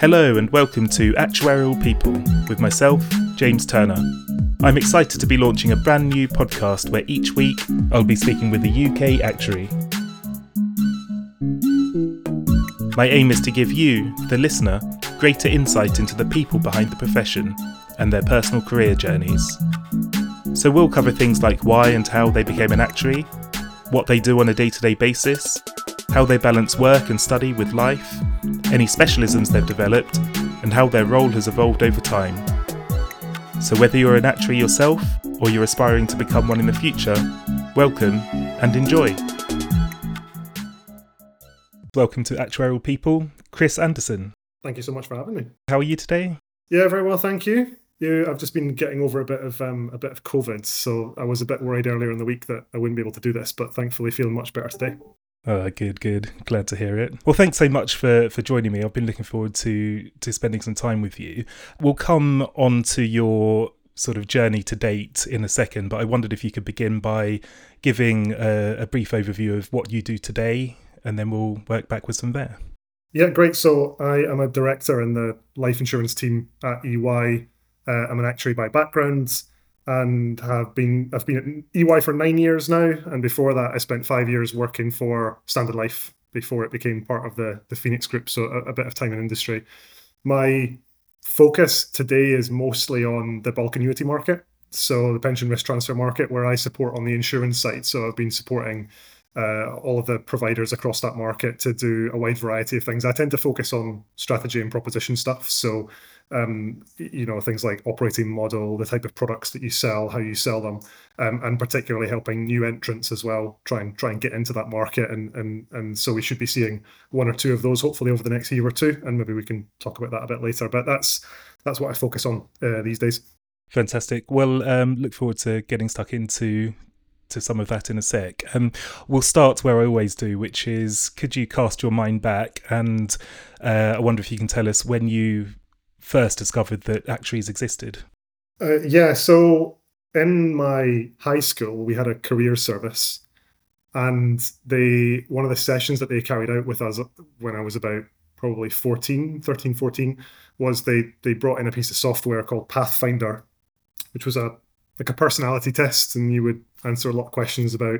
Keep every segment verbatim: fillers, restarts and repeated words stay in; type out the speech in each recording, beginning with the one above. Hello and welcome to Actuarial People with myself, James Turner. I'm excited to be launching a brand new podcast where each week I'll be speaking with a U K actuary. My aim is to give you, the listener, greater insight into the people behind the profession and their personal career journeys. So we'll cover things like why and how they became an actuary, what they do on a day-to-day basis, how they balance work and study with life, any specialisms they've developed, and how their role has evolved over time. So whether you're an actuary yourself or you're aspiring to become one in the future, welcome and enjoy. Welcome to Actuarial People, Chris Anderson. Thank you so much for having me. How are you today? Yeah, very well, thank you. You, I've just been getting over a bit of um, a bit of COVID, so I was a bit worried earlier in the week that I wouldn't be able to do this, but thankfully feeling much better today. Oh, good, good. Glad to hear it. Well, thanks so much for, for joining me. I've been looking forward to, to spending some time with you. We'll come on to your sort of journey to date in a second, but I wondered if you could begin by giving a, a brief overview of what you do today, and then we'll work backwards from there. Yeah, great. So I am a director in the life insurance team at E Y. Uh, I'm an actuary by background and have been I've been at E Y for nine years now. And before that, I spent five years working for Standard Life before it became part of the, the Phoenix Group. So a, a bit of time in industry. My focus today is mostly on the bulk annuity market. So the pension risk transfer market, where I support on the insurance side. So I've been supporting uh, all of the providers across that market to do a wide variety of things. I tend to focus on strategy and proposition stuff. So Um, you know, things like operating model, the type of products that you sell, how you sell them, um, and particularly helping new entrants as well, try and try and get into that market. And, and and so we should be seeing one or two of those hopefully over the next year or two, and maybe we can talk about that a bit later. But that's that's what I focus on uh, these days. Fantastic. Well, um, look forward to getting stuck into to some of that in a sec. Um, we'll start where I always do, which is, could you cast your mind back? And uh, I wonder if you can tell us when you first discovered that actuaries existed? Uh, yeah, so in my high school, we had a career service, and they one of the sessions that they carried out with us when I was about probably fourteen, thirteen, fourteen, was they they brought in a piece of software called Pathfinder, which was a like a personality test, and you would answer a lot of questions about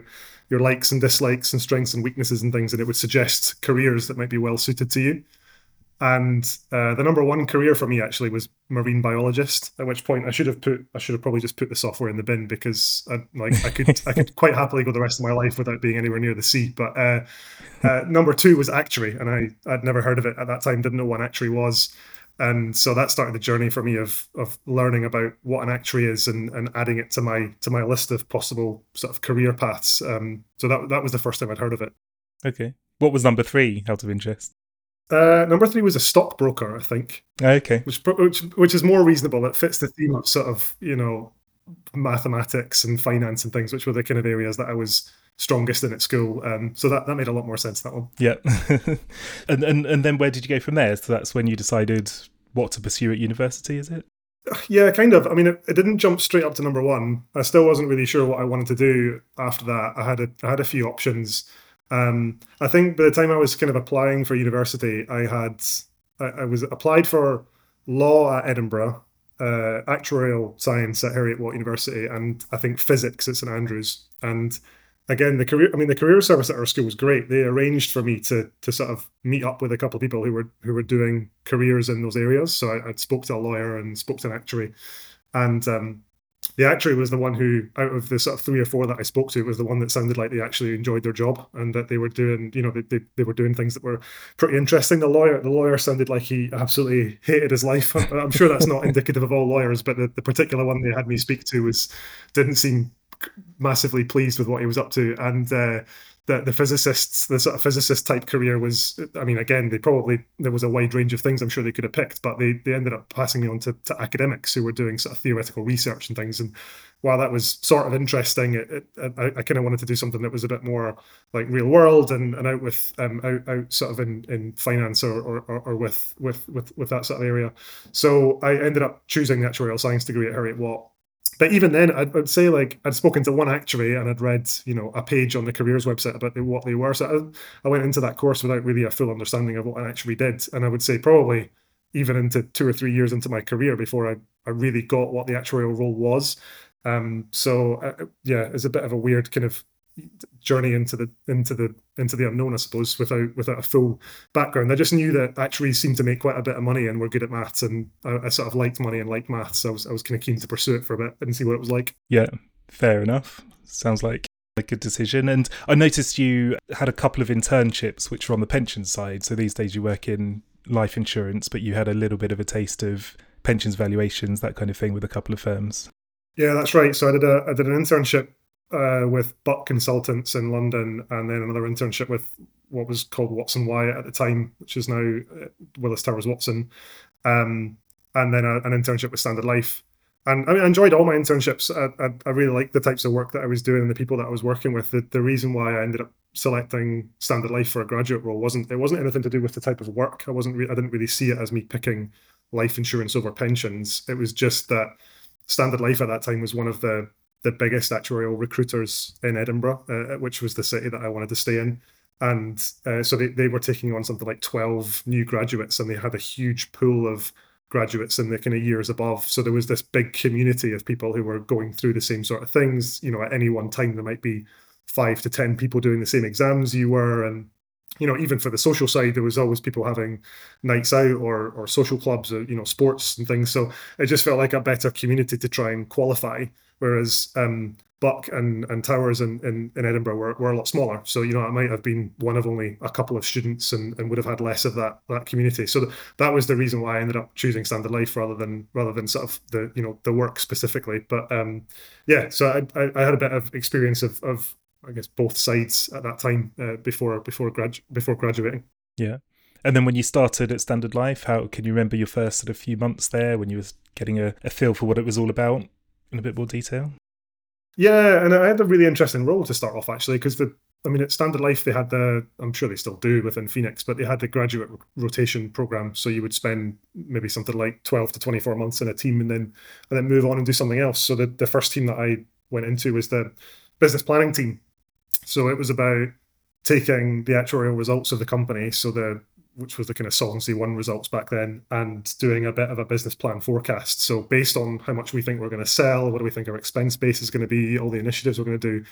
your likes and dislikes and strengths and weaknesses and things, and it would suggest careers that might be well suited to you. And uh, the number one career for me actually was marine biologist. At which point I should have put, I should have probably just put the software in the bin, because I, like I could, I could quite happily go the rest of my life without being anywhere near the sea. But uh, uh, number two was actuary, and I I'd never heard of it at that time. Didn't know what an actuary was, and so that started the journey for me of of learning about what an actuary is and and adding it to my to my list of possible sort of career paths. Um, so that that was the first time I'd heard of it. Okay, what was number three out of interest? Uh, number three was a stockbroker, I think. Okay. Which, which which is more reasonable. It fits the theme of sort of, you know, mathematics and finance and things, which were the kind of areas that I was strongest in at school. Um, so that, that made a lot more sense, that one. Yeah. and, and and then where did you go from there? So that's when you decided what to pursue at university, is it? Yeah, kind of. I mean, it, it didn't jump straight up to number one. I still wasn't really sure what I wanted to do after that. I had a, I had a few options. Um, I think by the time I was kind of applying for university, I had I, I was applied for law at Edinburgh, uh, actuarial science at Heriot-Watt University, and I think physics at Saint Andrews. And again, the career I mean the career service at our school was great. They arranged for me to to sort of meet up with a couple of people who were who were doing careers in those areas. So I, I spoke to a lawyer and spoke to an actuary, and um, the actuary was the one who, out of the sort of three or four that I spoke to, was the one that sounded like they actually enjoyed their job and that they were doing, you know, they they, they were doing things that were pretty interesting. The lawyer, the lawyer sounded like he absolutely hated his life. I'm sure that's not indicative of all lawyers, but the, the particular one they had me speak to was didn't seem massively pleased with what he was up to. And uh, the the physicists, the sort of physicist type career was, I mean, again, they probably there was a wide range of things I'm sure they could have picked, but they they ended up passing me on to, to academics who were doing sort of theoretical research and things. And while that was sort of interesting, it, it, I, I kind of wanted to do something that was a bit more like real world and, and out with um out, out sort of in, in finance or, or or with with with with that sort of area. So I ended up choosing the actuarial science degree at Heriot-Watt. But even then, I'd, I'd say like I'd spoken to one actuary and I'd read, you know, a page on the careers website about what they were. So I, I went into that course without really a full understanding of what an actuary did. And I would say probably even into two or three years into my career before I, I really got what the actuarial role was. Um, so uh, yeah, it's a bit of a weird kind of journey into the into the into the unknown, I suppose, without without a full background. I just knew that actuaries seemed to make quite a bit of money and were good at maths, and I, I sort of liked money and liked maths. So I was I was kind of keen to pursue it for a bit and see what it was like. Yeah, fair enough. Sounds like a good decision. And I noticed you had a couple of internships which were on the pension side. So these days you work in life insurance, but you had a little bit of a taste of pensions valuations, that kind of thing, with a couple of firms. Yeah, that's right. So I did a I did an internship uh, with Buck Consultants in London, and then another internship with what was called Watson Wyatt at the time, which is now Willis Towers Watson, um, and then a, an internship with Standard Life. And I mean, I enjoyed all my internships. I, I, I really liked the types of work that I was doing and the people that I was working with. The, the reason why I ended up selecting Standard Life for a graduate role wasn't it wasn't anything to do with the type of work. I wasn't re- I didn't really see it as me picking life insurance over pensions. It was just that Standard Life at that time was one of the the biggest actuarial recruiters in Edinburgh, uh, which was the city that I wanted to stay in. And uh, so they, they were taking on something like twelve new graduates, and they had a huge pool of graduates in the kind of years above. So there was this big community of people who were going through the same sort of things. You know, at any one time, there might be five to ten people doing the same exams you were. And, you know, even for the social side, there was always people having nights out or or social clubs, or, you know, sports and things. So it just felt like a better community to try and qualify. Whereas um, Buck and, and Towers in, in, in Edinburgh were, were a lot smaller. So, you know, I might have been one of only a couple of students and, and would have had less of that that community. So th- that was the reason why I ended up choosing Standard Life rather than rather than sort of the, you know, the work specifically. But um, yeah, so I, I I had a bit of experience of, of I guess, both sides at that time uh, before before grad before graduating. Yeah. And then when you started at Standard Life, how can you remember your first sort of few months there when you were getting a, a feel for what it was all about in a bit more detail? Yeah, and I had a really interesting role to start off, actually, because the I mean, at Standard Life, they had the, I'm sure they still do within Phoenix, but they had the graduate rotation program. So you would spend maybe something like twelve to twenty-four months in a team and then and then move on and do something else. So the, the first team that I went into was the business planning team. So it was about taking the actuarial results of the company, so the which was the kind of Solvency One results back then, and doing a bit of a business plan forecast. So based on how much we think we're going to sell, what do we think our expense base is going to be, all the initiatives we're going to do,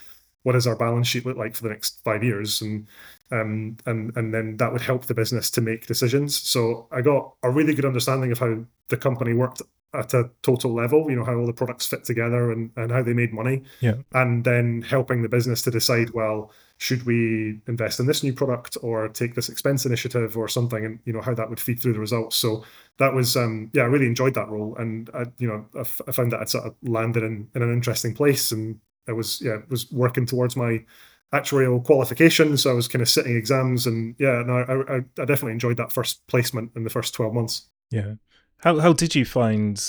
what does our balance sheet look like for the next five years? And um, and and then that would help the business to make decisions. So I got a really good understanding of how the company worked at a total level, you know, how all the products fit together and, and how they made money. Yeah. And then helping the business to decide, well, should we invest in this new product or take this expense initiative or something, and, you know, how that would feed through the results. So that was, um, yeah, I really enjoyed that role. And, I, you know, I, f- I found that I'd sort of landed in, in an interesting place, and I was, yeah, was working towards my actuarial qualification. So I was kind of sitting exams, and yeah, no, I, I, I definitely enjoyed that first placement in the first twelve months. Yeah. How how did you find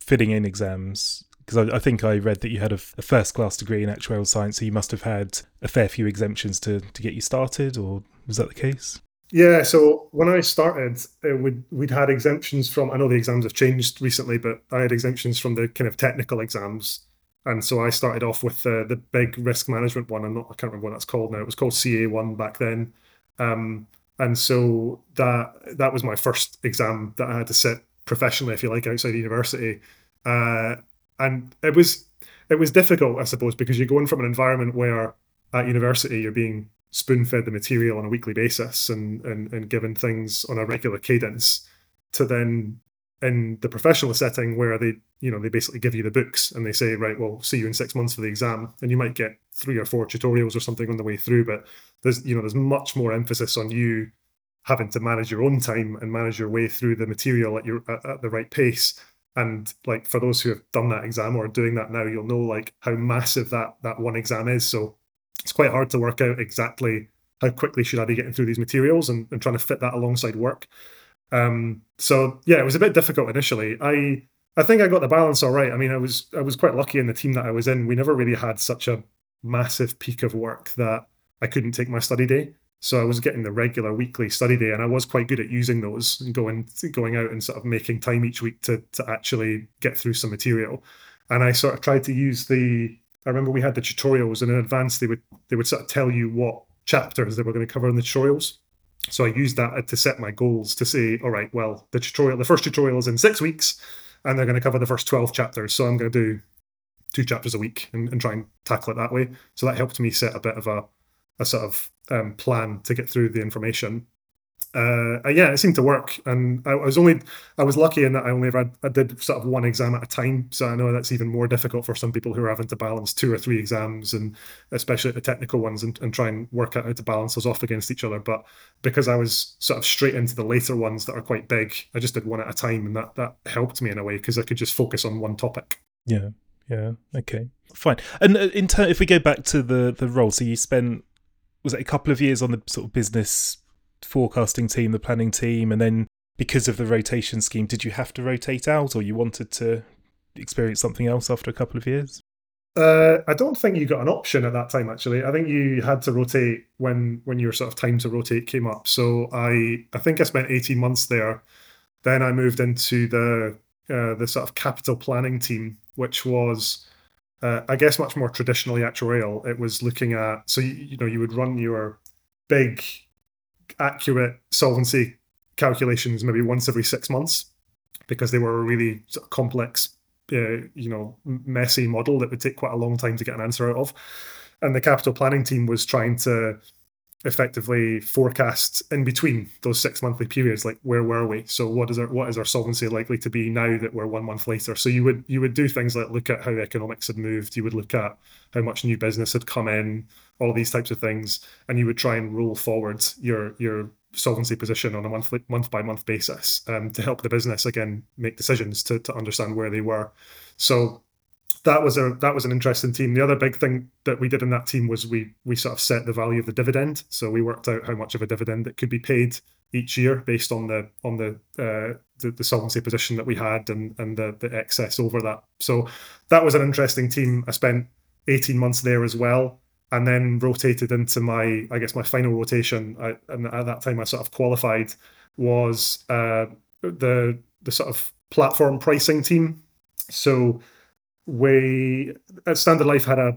fitting in exams? Because I, I think I read that you had a, f- a first-class degree in actuarial science, so you must have had a fair few exemptions to, to get you started, or was that the case? Yeah, so when I started, it would, we'd had exemptions from, I know the exams have changed recently, but I had exemptions from the kind of technical exams. And so I started off with the, the big risk management one. I'm not, I can't remember what that's called now. It was called C A one back then. Um, and so that that was my first exam that I had to sit professionally, if you like, outside university. Uh, and it was it was difficult, I suppose, because you're going from an environment where at university you're being spoon-fed the material on a weekly basis and, and, and given things on a regular cadence, to then in the professional setting where they, you know, they basically give you the books and they say, right, well, see you in six months for the exam, and you might get three or four tutorials or something on the way through, but there's, you know, there's much more emphasis on you having to manage your own time and manage your way through the material at your at, at the right pace. And like, for those who have done that exam or are doing that now, you'll know like how massive that that one exam is. So it's quite hard to work out exactly how quickly should I be getting through these materials and, and trying to fit that alongside work. Um, so yeah, it was a bit difficult initially. I I think I got the balance all right. I mean, I was I was quite lucky in the team that I was in. We never really had such a massive peak of work that I couldn't take my study day. So I was getting the regular weekly study day, and I was quite good at using those and going going out and sort of making time each week to to actually get through some material. And I sort of tried to use the, I remember we had the tutorials, and in advance they would they would sort of tell you what chapters they were going to cover in the tutorials. So I used that to set my goals to say, all right, well, the tutorial, the first tutorial is in six weeks and they're going to cover the first twelve chapters. So I'm going to do two chapters a week and, and try and tackle it that way. So that helped me set a bit of a, a sort of um, plan to get through the information. Uh, yeah, it seemed to work. And I, I was only, I was lucky in that I only ever had, I did sort of one exam at a time. So I know that's even more difficult for some people who are having to balance two or three exams, and especially the technical ones, and, and try and work out how to balance those off against each other. But because I was sort of straight into the later ones that are quite big, I just did one at a time. And that, that helped me in a way, because I could just focus on one topic. Yeah. Yeah. Okay, fine. And in ter- if we go back to the, the role, so you spent, was it a couple of years on the sort of business forecasting team, the planning team, and then because of the rotation scheme, did you have to rotate out, or you wanted to experience something else after a couple of years? Uh, I don't think you got an option at that time, actually. I think you had to rotate when, when your sort of time to rotate came up. So I, I think I spent eighteen months there. Then I moved into the uh, the sort of capital planning team, which was, uh, I guess, much more traditionally actuarial. It was looking at, so, you, you know, you would run your big, accurate solvency calculations maybe once every six months because they were a really sort of complex, uh, you know, messy model that would take quite a long time to get an answer out of. And the capital planning team was trying to effectively forecast in between those six monthly periods, like where were we? So what is our what is our solvency likely to be now that we're one month later? So you would you would do things like look at how economics had moved, you would look at how much new business had come in, all these types of things, and you would try and roll forward your your solvency position on a monthly month by month basis um, to help the business again make decisions to to understand where they were. So That was a that was an interesting team. The other big thing that we did in that team was we we sort of set the value of the dividend. So we worked out how much of a dividend that could be paid each year based on the on the uh, the, the solvency position that we had and and the, the excess over that. So that was an interesting team. I spent eighteen months there as well, and then rotated into my I guess my final rotation. I, and at that time I sort of qualified was uh, the the sort of platform pricing team. So we at Standard Life had a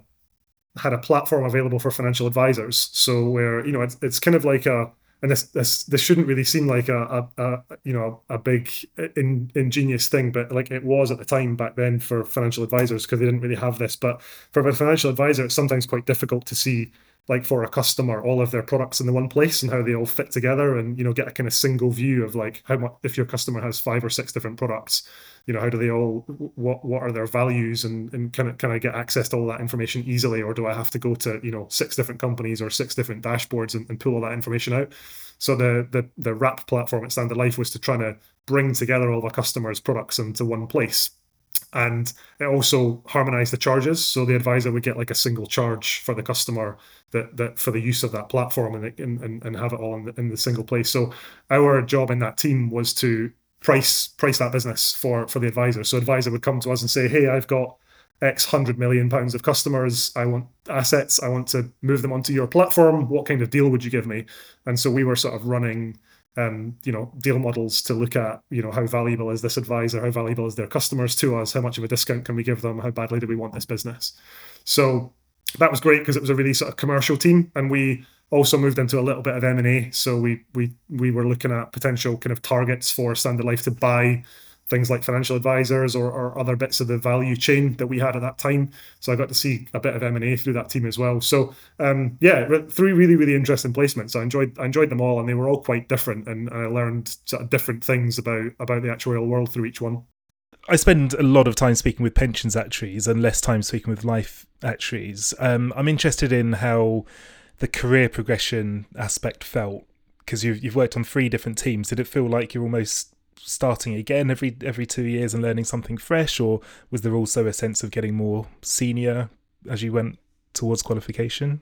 had a platform available for financial advisors. So where, you know, it's it's kind of like a, and this this this shouldn't really seem like a, a, a you know a big in, ingenious thing, but like it was at the time back then for financial advisors because they didn't really have this. But for a financial advisor, it's sometimes quite difficult to see, like for a customer, all of their products in the one place and how they all fit together, and, you know, get a kind of single view of like how much, if your customer has five or six different products, you know, how do they all, what what are their values, and, and can, can I get access to all that information easily, or do I have to go to, you know, six different companies or six different dashboards and, and pull all that information out? So the the the wrap platform at Standard Life was to try to bring together all of our customers' products into one place. And it also harmonized the charges, so the advisor would get like a single charge for the customer that that for the use of that platform, and and, and have it all in the, in the single place. So our job in that team was to price price that business for for the advisor. So advisor would come to us and say, hey, I've got X hundred million pounds of customers, I want assets, I want to move them onto your platform, what kind of deal would you give me? And so we were sort of running Um, you know, deal models to look at, you know, how valuable is this advisor, how valuable is their customers to us, how much of a discount can we give them, how badly do we want this business? So that was great because it was a really sort of commercial team, and we also moved into a little bit of M and A. So we we we were looking at potential kind of targets for Standard Life to buy things like financial advisors or, or other bits of the value chain that we had at that time. So I got to see a bit of M and A through that team as well. So um, yeah, three really, really interesting placements. I enjoyed I enjoyed them all, and they were all quite different, and I learned sort of different things about, about the actuarial world through each one. I spend a lot of time speaking with pensions actuaries and less time speaking with life actuaries. Um, I'm interested in how the career progression aspect felt, because you've, you've worked on three different teams. Did it feel like you're almost starting again every every two years and learning something fresh, or was there also a sense of getting more senior as you went towards qualification?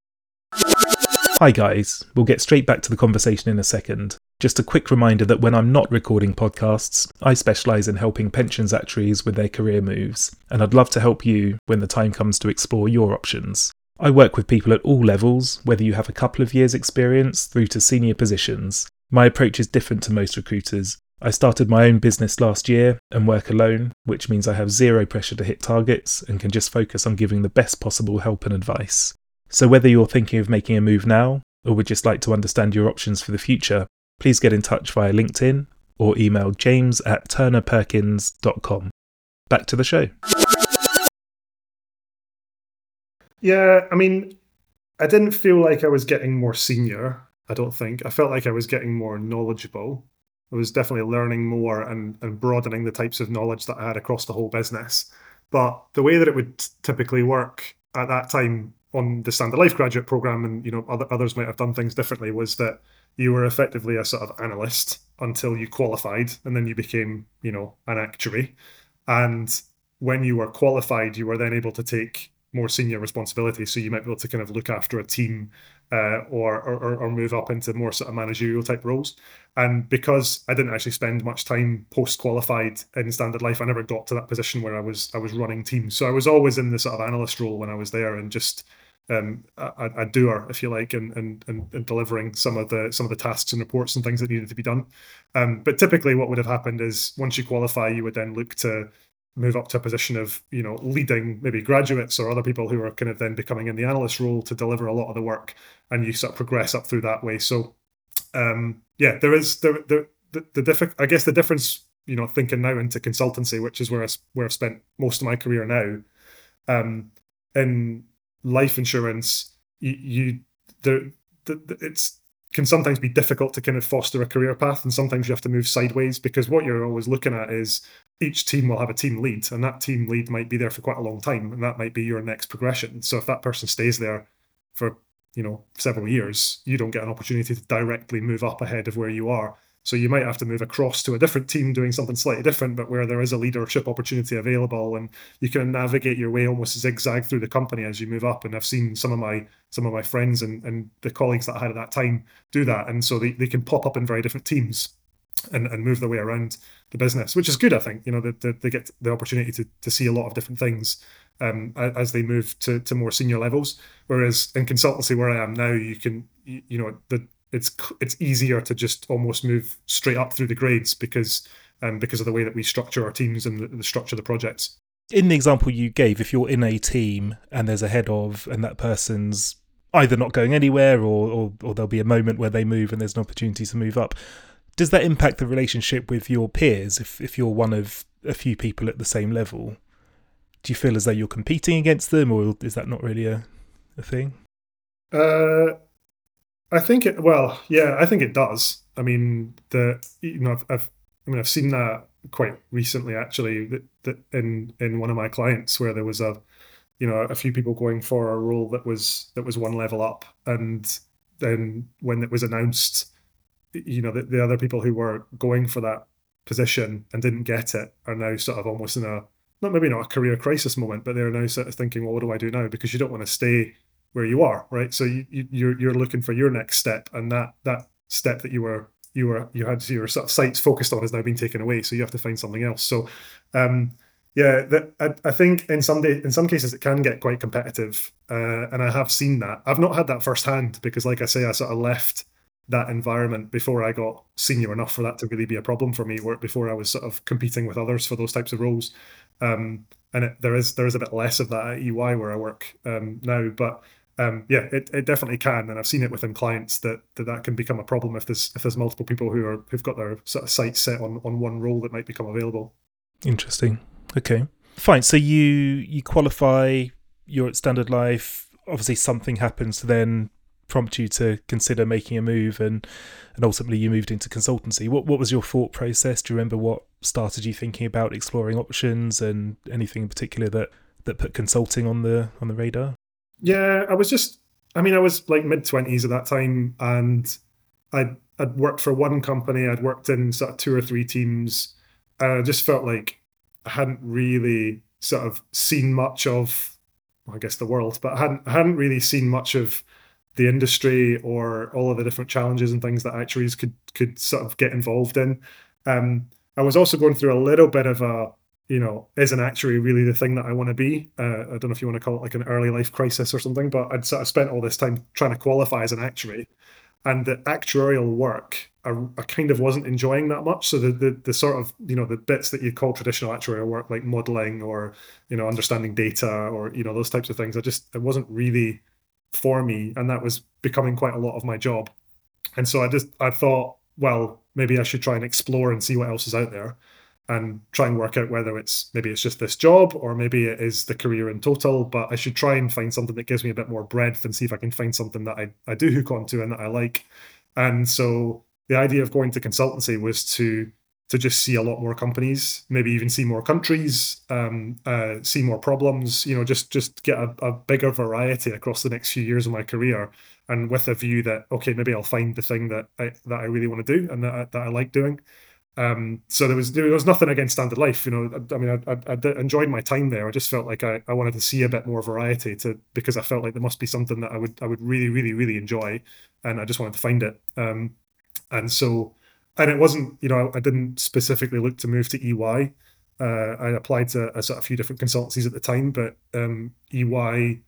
Hi guys, we'll get straight back to the conversation in a second. Just a quick reminder that when I'm not recording podcasts, I specialise in helping pensions actuaries with their career moves, and I'd love to help you when the time comes to explore your options. I work with people at all levels, whether you have a couple of years experience through to senior positions. My approach is different to most recruiters. I started my own business last year and work alone, which means I have zero pressure to hit targets and can just focus on giving the best possible help and advice. So whether you're thinking of making a move now, or would just like to understand your options for the future, please get in touch via LinkedIn or email james at turner perkins dot com. Back to the show. Yeah, I mean, I didn't feel like I was getting more senior, I don't think. I felt like I was getting more knowledgeable. I was definitely learning more and, and broadening the types of knowledge that I had across the whole business. But the way that it would typically work at that time on the Standard Life graduate programme, and you know other, others might have done things differently, was that you were effectively a sort of analyst until you qualified, and then you became, you know, an actuary. And when you were qualified, you were then able to take more senior responsibility. So you might be able to kind of look after a team uh, or, or or move up into more sort of managerial type roles. And because I didn't actually spend much time post-qualified in Standard Life, I never got to that position where I was I was running teams. So I was always in the sort of analyst role when I was there, and just um, a, a doer, if you like, and, and and delivering some of the some of the tasks and reports and things that needed to be done. Um, but typically what would have happened is once you qualify, you would then look to move up to a position of, you know, leading maybe graduates or other people who are kind of then becoming in the analyst role to deliver a lot of the work, and you sort of progress up through that way. So, um, yeah, there is there, there, the the diffi- I guess the difference, you know, thinking now into consultancy, which is where I, where I've spent most of my career now, um, in life insurance, you, you the, the, the it's can sometimes be difficult to kind of foster a career path, and sometimes you have to move sideways, because what you're always looking at is each team will have a team lead, and that team lead might be there for quite a long time, and that might be your next progression. So if that person stays there for, you know, several years, you don't get an opportunity to directly move up ahead of where you are. So you might have to move across to a different team doing something slightly different, but where there is a leadership opportunity available, and you can navigate your way almost zigzag through the company as you move up. And I've seen some of my some of my friends and, and the colleagues that I had at that time do that. And so they, they can pop up in very different teams and, and move their way around the business, which is good, I think. You know, they, they get the opportunity to, to see a lot of different things um, as they move to, to more senior levels. Whereas in consultancy where I am now, you can, you know, the it's it's easier to just almost move straight up through the grades because um, because of the way that we structure our teams and the, the structure of the projects. In the example you gave, if you're in a team and there's a head of, and that person's either not going anywhere or, or, or there'll be a moment where they move and there's an opportunity to move up, does that impact the relationship with your peers if, if you're one of a few people at the same level? Do you feel as though you're competing against them, or is that not really a, a thing? Uh... I think it, well, yeah, I think it does. I mean, the, you know, I've, I've I mean, I've seen that quite recently, actually, that, that in, in one of my clients where there was a, you know, a few people going for a role that was, that was one level up. And then when it was announced, you know, the, the other people who were going for that position and didn't get it are now sort of almost in a, not maybe not a career crisis moment, but they're now sort of thinking, well, what do I do now? Because you don't want to stay where you are, right? So you, you you're you're looking for your next step, and that that step that you were you were you had your sort of sights focused on has now been taken away. So you have to find something else. So, um, yeah, that I, I think in some day in some cases it can get quite competitive, uh, and I have seen that. I've not had that firsthand because, like I say, I sort of left that environment before I got senior enough for that to really be a problem for me. Where before I was sort of competing with others for those types of roles, um, and it, there is there is a bit less of that at E Y where I work um, now, but. Um, yeah, it, it definitely can, and I've seen it within clients that, that that can become a problem if there's if there's multiple people who are who've got their sort of sights set on, on one role that might become available. Interesting. Okay, fine. So you you qualify, you're at Standard Life. Obviously, something happens to then prompt you to consider making a move, and and ultimately you moved into consultancy. What what was your thought process? Do you remember what started you thinking about exploring options, and anything in particular that, that put consulting on the on the radar? Yeah, I was just, I mean, I was like mid-twenties at that time, and I'd, I'd worked for one company, I'd worked in sort of two or three teams, and I just felt like I hadn't really sort of seen much of, well, I guess the world, but I hadn't, I hadn't really seen much of the industry or all of the different challenges and things that actuaries could, could sort of get involved in. Um, I was also going through a little bit of a, you know, is an actuary really the thing that I want to be? Uh, I don't know if you want to call it like an early life crisis or something, but I'd sort of spent all this time trying to qualify as an actuary, and the actuarial work I, I kind of wasn't enjoying that much. So the, the the sort of, you know, the bits that you'd call traditional actuarial work, like modeling or, you know, understanding data or, you know, those types of things, I just, it wasn't really for me. And that was becoming quite a lot of my job. And so I just, I thought, well, maybe I should try and explore and see what else is out there and try and work out whether it's maybe it's just this job or maybe it is the career in total, but I should try and find something that gives me a bit more breadth and see if I can find something that I, I do hook onto and that I like. And so the idea of going to consultancy was to to just see a lot more companies, maybe even see more countries, um, uh, see more problems, you know, just just get a, a bigger variety across the next few years of my career, and with a view that, okay, maybe I'll find the thing that I, that I really want to do and that I, that I like doing. Um, so there was there was nothing against Standard Life, you know. I, I mean, I, I, I enjoyed my time there. I just felt like I, I wanted to see a bit more variety, to because I felt like there must be something that I would I would really really really enjoy, and I just wanted to find it. Um, and so, and it wasn't, you know, I, I didn't specifically look to move to E Y. Uh, I applied to a, a few different consultancies at the time, but um, E Y,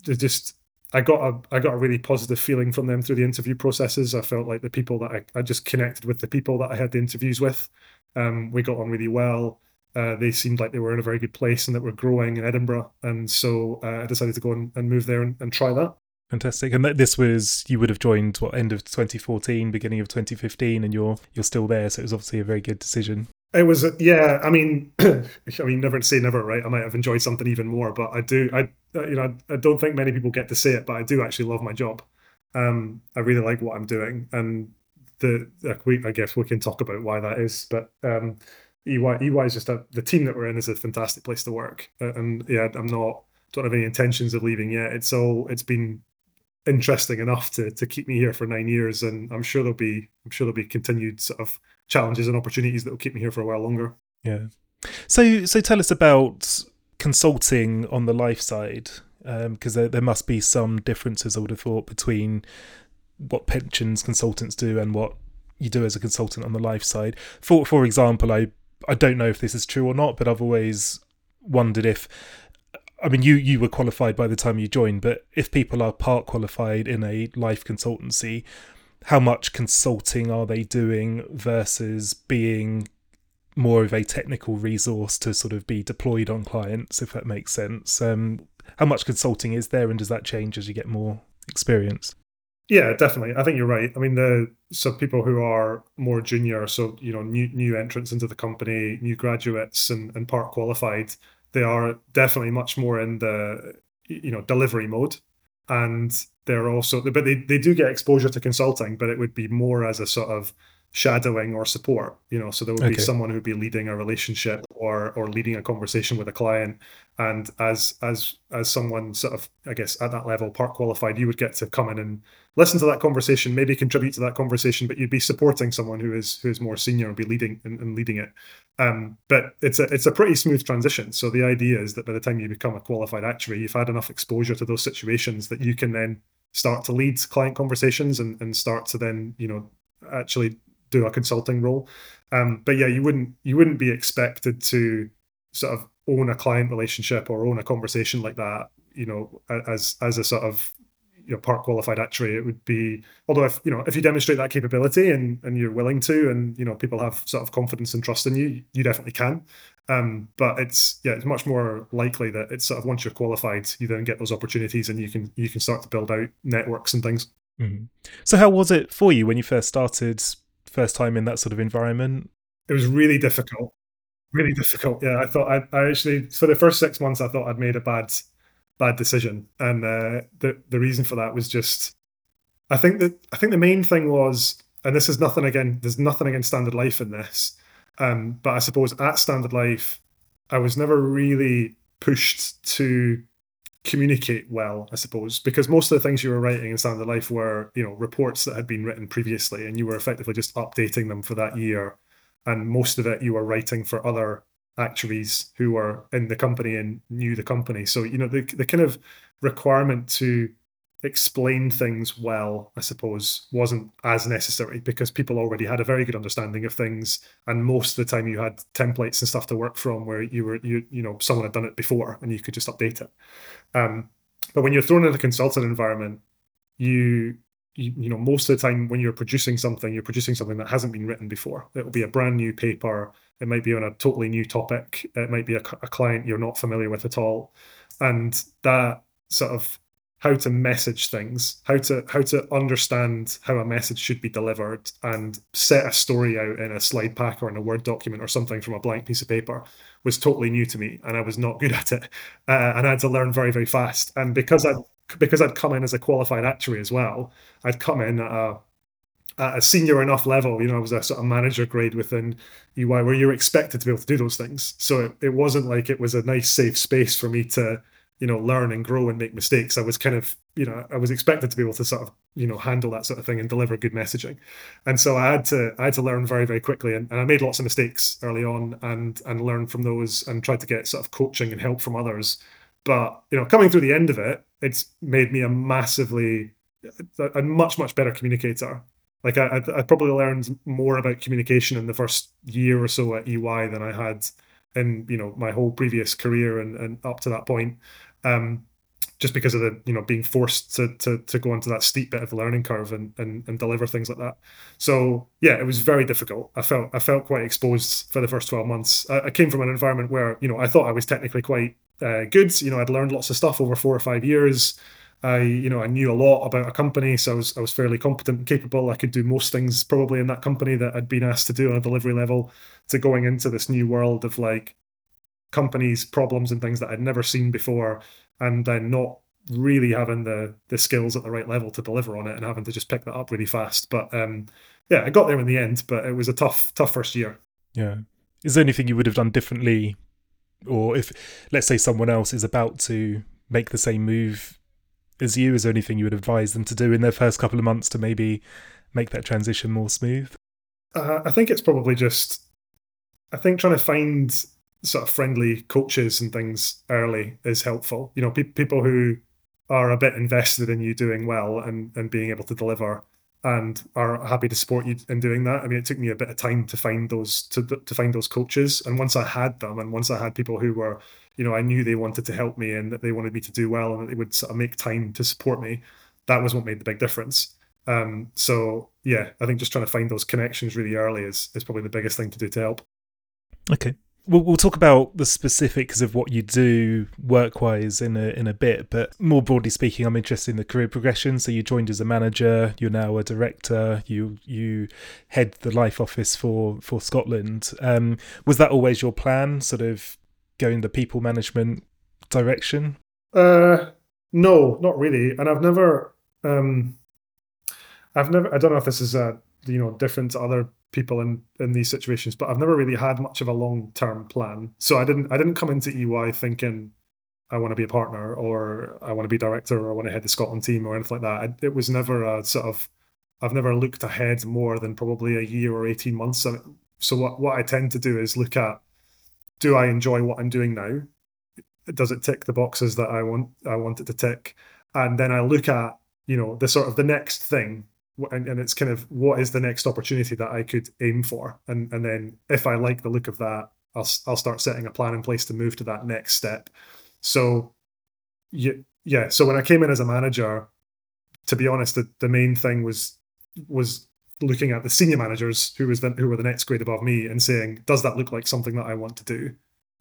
just I got a I got a really positive feeling from them through the interview processes. I felt like the people that I, I just connected with, the people that I had the interviews with, um, we got on really well. Uh, they seemed like they were in a very good place and that we're growing in Edinburgh, and so uh, I decided to go and, and move there and, and try that. Fantastic. And that this was, you would have joined what, end of twenty fourteen, beginning of twenty fifteen, and you're you're still there, so it was obviously a very good decision. It was, yeah. I mean, I mean, never say never, right? I might have enjoyed something even more, but I do. I, you know, I don't think many people get to say it, but I do actually love my job. Um, I really like what I'm doing, and the I guess we can talk about why that is. But um, E Y, E Y is just a, the team that we're in is a fantastic place to work, and yeah, I'm not don't have any intentions of leaving yet. It's all it's been interesting enough to to keep me here for nine years, and I'm sure there'll be I'm sure there'll be continued sort of challenges and opportunities that will keep me here for a while longer. Yeah. So so tell us about consulting on the life side, because um, there, there must be some differences, I would have thought, between what pensions consultants do and what you do as a consultant on the life side. For for example, I, I don't know if this is true or not, but I've always wondered if, I mean, you, you were qualified by the time you joined, but if people are part qualified in a life consultancy, how much consulting are they doing versus being more of a technical resource to sort of be deployed on clients, if that makes sense? Um, how much consulting is there, and does that change as you get more experience? Yeah, definitely. I think you're right. I mean, the so people who are more junior, so, you know, new new entrants into the company, new graduates and, and part qualified, they are definitely much more in the, you know, delivery mode. And they're also, but they, they do get exposure to consulting, but it would be more as a sort of shadowing or support, you know, so there would okay. be someone who'd be leading a relationship or or leading a conversation with a client. And as as as someone sort of, I guess, at that level, part qualified, you would get to come in and listen to that conversation, maybe contribute to that conversation, but you'd be supporting someone who is who is more senior and be leading and, and leading it. Um, but it's a it's a pretty smooth transition. So the idea is that by the time you become a qualified actuary, you've had enough exposure to those situations that you can then start to lead client conversations and, and start to then, you know, actually do a consulting role. Um, but yeah, you wouldn't you wouldn't be expected to sort of own a client relationship or own a conversation like that, you know, as as a sort of, you know, part qualified actuary. It would be, although if, you know, if you demonstrate that capability and, and you're willing to, and, you know, people have sort of confidence and trust in you, you definitely can. Um, but it's, yeah, it's much more likely that it's sort of once you're qualified, you then get those opportunities and you can, you can start to build out networks and things. Mm-hmm. So how was it for you when you first started, first time in that sort of environment? It was really difficult, really difficult. Yeah. I thought I, I actually, for the first six months, I thought I'd made a bad bad decision, and uh, the the reason for that was just, I think that I think the main thing was, and this is nothing again, there's nothing against Standard Life in this, um, but I suppose at Standard Life, I was never really pushed to communicate well, I suppose, because most of the things you were writing in Standard Life were, you know, reports that had been written previously, and you were effectively just updating them for that year, and most of it you were writing for other actuaries who were in the company and knew the company. So, you know, the the kind of requirement to explain things well, I suppose, wasn't as necessary because people already had a very good understanding of things, and most of the time you had templates and stuff to work from where you were, you you know, someone had done it before and you could just update it. Um, but when you're thrown in a consultant environment, you You, you know, most of the time when you're producing something, you're producing something that hasn't been written before. It'll be a brand new paper. It might be on a totally new topic. It might be a, a client you're not familiar with at all. And that sort of how to message things, how to how to understand how a message should be delivered, and set a story out in a slide pack or in a Word document or something from a blank piece of paper was totally new to me, and I was not good at it, uh, and I had to learn very, very fast. And because I because I'd come in as a qualified actuary as well, I'd come in at a at a senior enough level, you know, I was a sort of manager grade within E Y, where you're expected to be able to do those things. So it, it wasn't like it was a nice safe space for me to, you know, learn and grow and make mistakes. I was kind of, you know, I was expected to be able to sort of, you know, handle that sort of thing and deliver good messaging. And so I had to, I had to learn very, very quickly. And, and I made lots of mistakes early on and, and learned from those and tried to get sort of coaching and help from others. But, you know, coming through the end of it, it's made me a massively, a much, much better communicator. Like I, I probably learned more about communication in the first year or so at E Y than I had in, you know, my whole previous career and, and up to that point, um, just because of the, you know, being forced to to to go onto that steep bit of the learning curve and and and deliver things like that. So yeah, it was very difficult. I felt I felt quite exposed for the first twelve months. I, I came from an environment where, you know, I thought I was technically quite uh, good. You know, I'd learned lots of stuff over four or five years. I, you know, I knew a lot about a company, so I was I was fairly competent and capable. I could do most things probably in that company that I'd been asked to do on a delivery level, to going into this new world of like companies, problems and things that I'd never seen before, and then not really having the the skills at the right level to deliver on it and having to just pick that up really fast. But um, yeah, I got there in the end, but it was a tough, tough first year. Yeah. Is there anything you would have done differently? Or if, let's say, someone else is about to make the same move as you, is there anything you would advise them to do in their first couple of months to maybe make that transition more smooth? Uh, I think it's probably just, I think trying to find sort of friendly coaches and things early is helpful. You know, pe- people who are a bit invested in you doing well and, and being able to deliver and are happy to support you in doing that. I mean, it took me a bit of time to find those to to find those coaches. And once I had them, and once I had people who were, you know, I knew they wanted to help me and that they wanted me to do well and that they would sort of make time to support me, that was what made the big difference. Um, so, yeah, I think just trying to find those connections really early is, is probably the biggest thing to do to help. Okay. We'll, we'll talk about the specifics of what you do work-wise in a, in a bit, but more broadly speaking, I'm interested in the career progression. So you joined as a manager, you're now a director, you you head the life office for, for Scotland. Um, was that always your plan, sort of going the people management direction? Uh, no, not really. And I've never, um, I've never, I don't know if this is a, you know, different to other people in, in these situations, but I've never really had much of a long-term plan. So I didn't, I didn't come into E Y thinking I want to be a partner or I want to be director or I want to head the Scotland team or anything like that. I, it was never a sort of, I've never looked ahead more than probably a year or eighteen months. So what, what I tend to do is look at, do I enjoy what I'm doing now? Does it tick the boxes that I want I want it to tick? And then I look at, you know, the sort of the next thing, and, and it's kind of what is the next opportunity that I could aim for? And and then if I like the look of that, I'll I'll start setting a plan in place to move to that next step. So yeah, yeah. So when I came in as a manager, to be honest, the, the main thing was was looking at the senior managers who was then who were the next grade above me and saying, does that look like something that I want to do?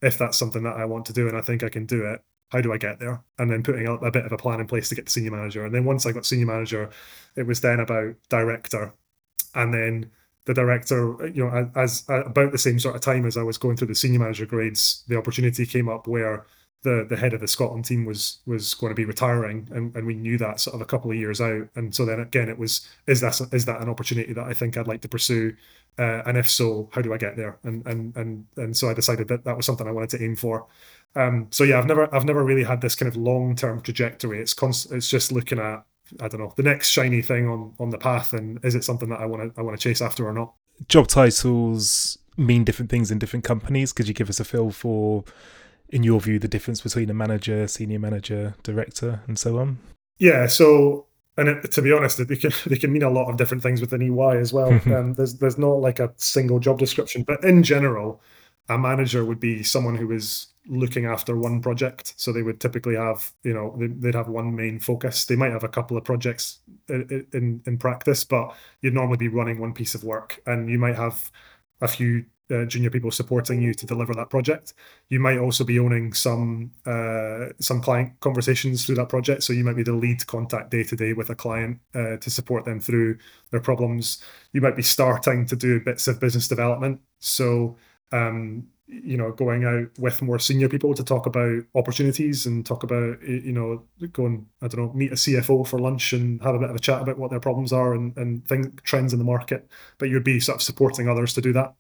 If that's something that I want to do and I think I can do it, how do I get there? And then putting a, a bit of a plan in place to get to senior manager. And then once I got senior manager, it was then about director. And then the director, you know, as, as about the same sort of time as I was going through the senior manager grades, the opportunity came up where the the head of the Scotland team was was going to be retiring, and, and we knew that sort of a couple of years out. And so then again, it was, is that is that an opportunity that I think I'd like to pursue? Uh, and if so, how do I get there? And and and and so I decided that that was something I wanted to aim for. Um, so yeah, I've never I've never really had this kind of long-term trajectory. It's const- it's just looking at, I don't know, the next shiny thing on on the path, and is it something that I want to I want to chase after or not? Job titles mean different things in different companies. Could you give us a feel for, in your view, the difference between a manager, senior manager, director, and so on? Yeah, so, and it, to be honest, they can, they can mean a lot of different things within E Y as well. um, there's there's not like a single job description, but in general, a manager would be someone who is looking after one project. So they would typically have, you know, they'd have one main focus. They might have a couple of projects in in, in practice, but you'd normally be running one piece of work, and you might have a few uh, junior people supporting you to deliver that project. You might also be owning some uh, some client conversations through that project. So you might be the lead contact day to day with a client uh, to support them through their problems. You might be starting to do bits of business development. So um, you know, going out with more senior people to talk about opportunities and talk about, you know, go and, I don't know, meet a C F O for lunch and have a bit of a chat about what their problems are and, and think trends in the market. But you'd be sort of supporting others to do that.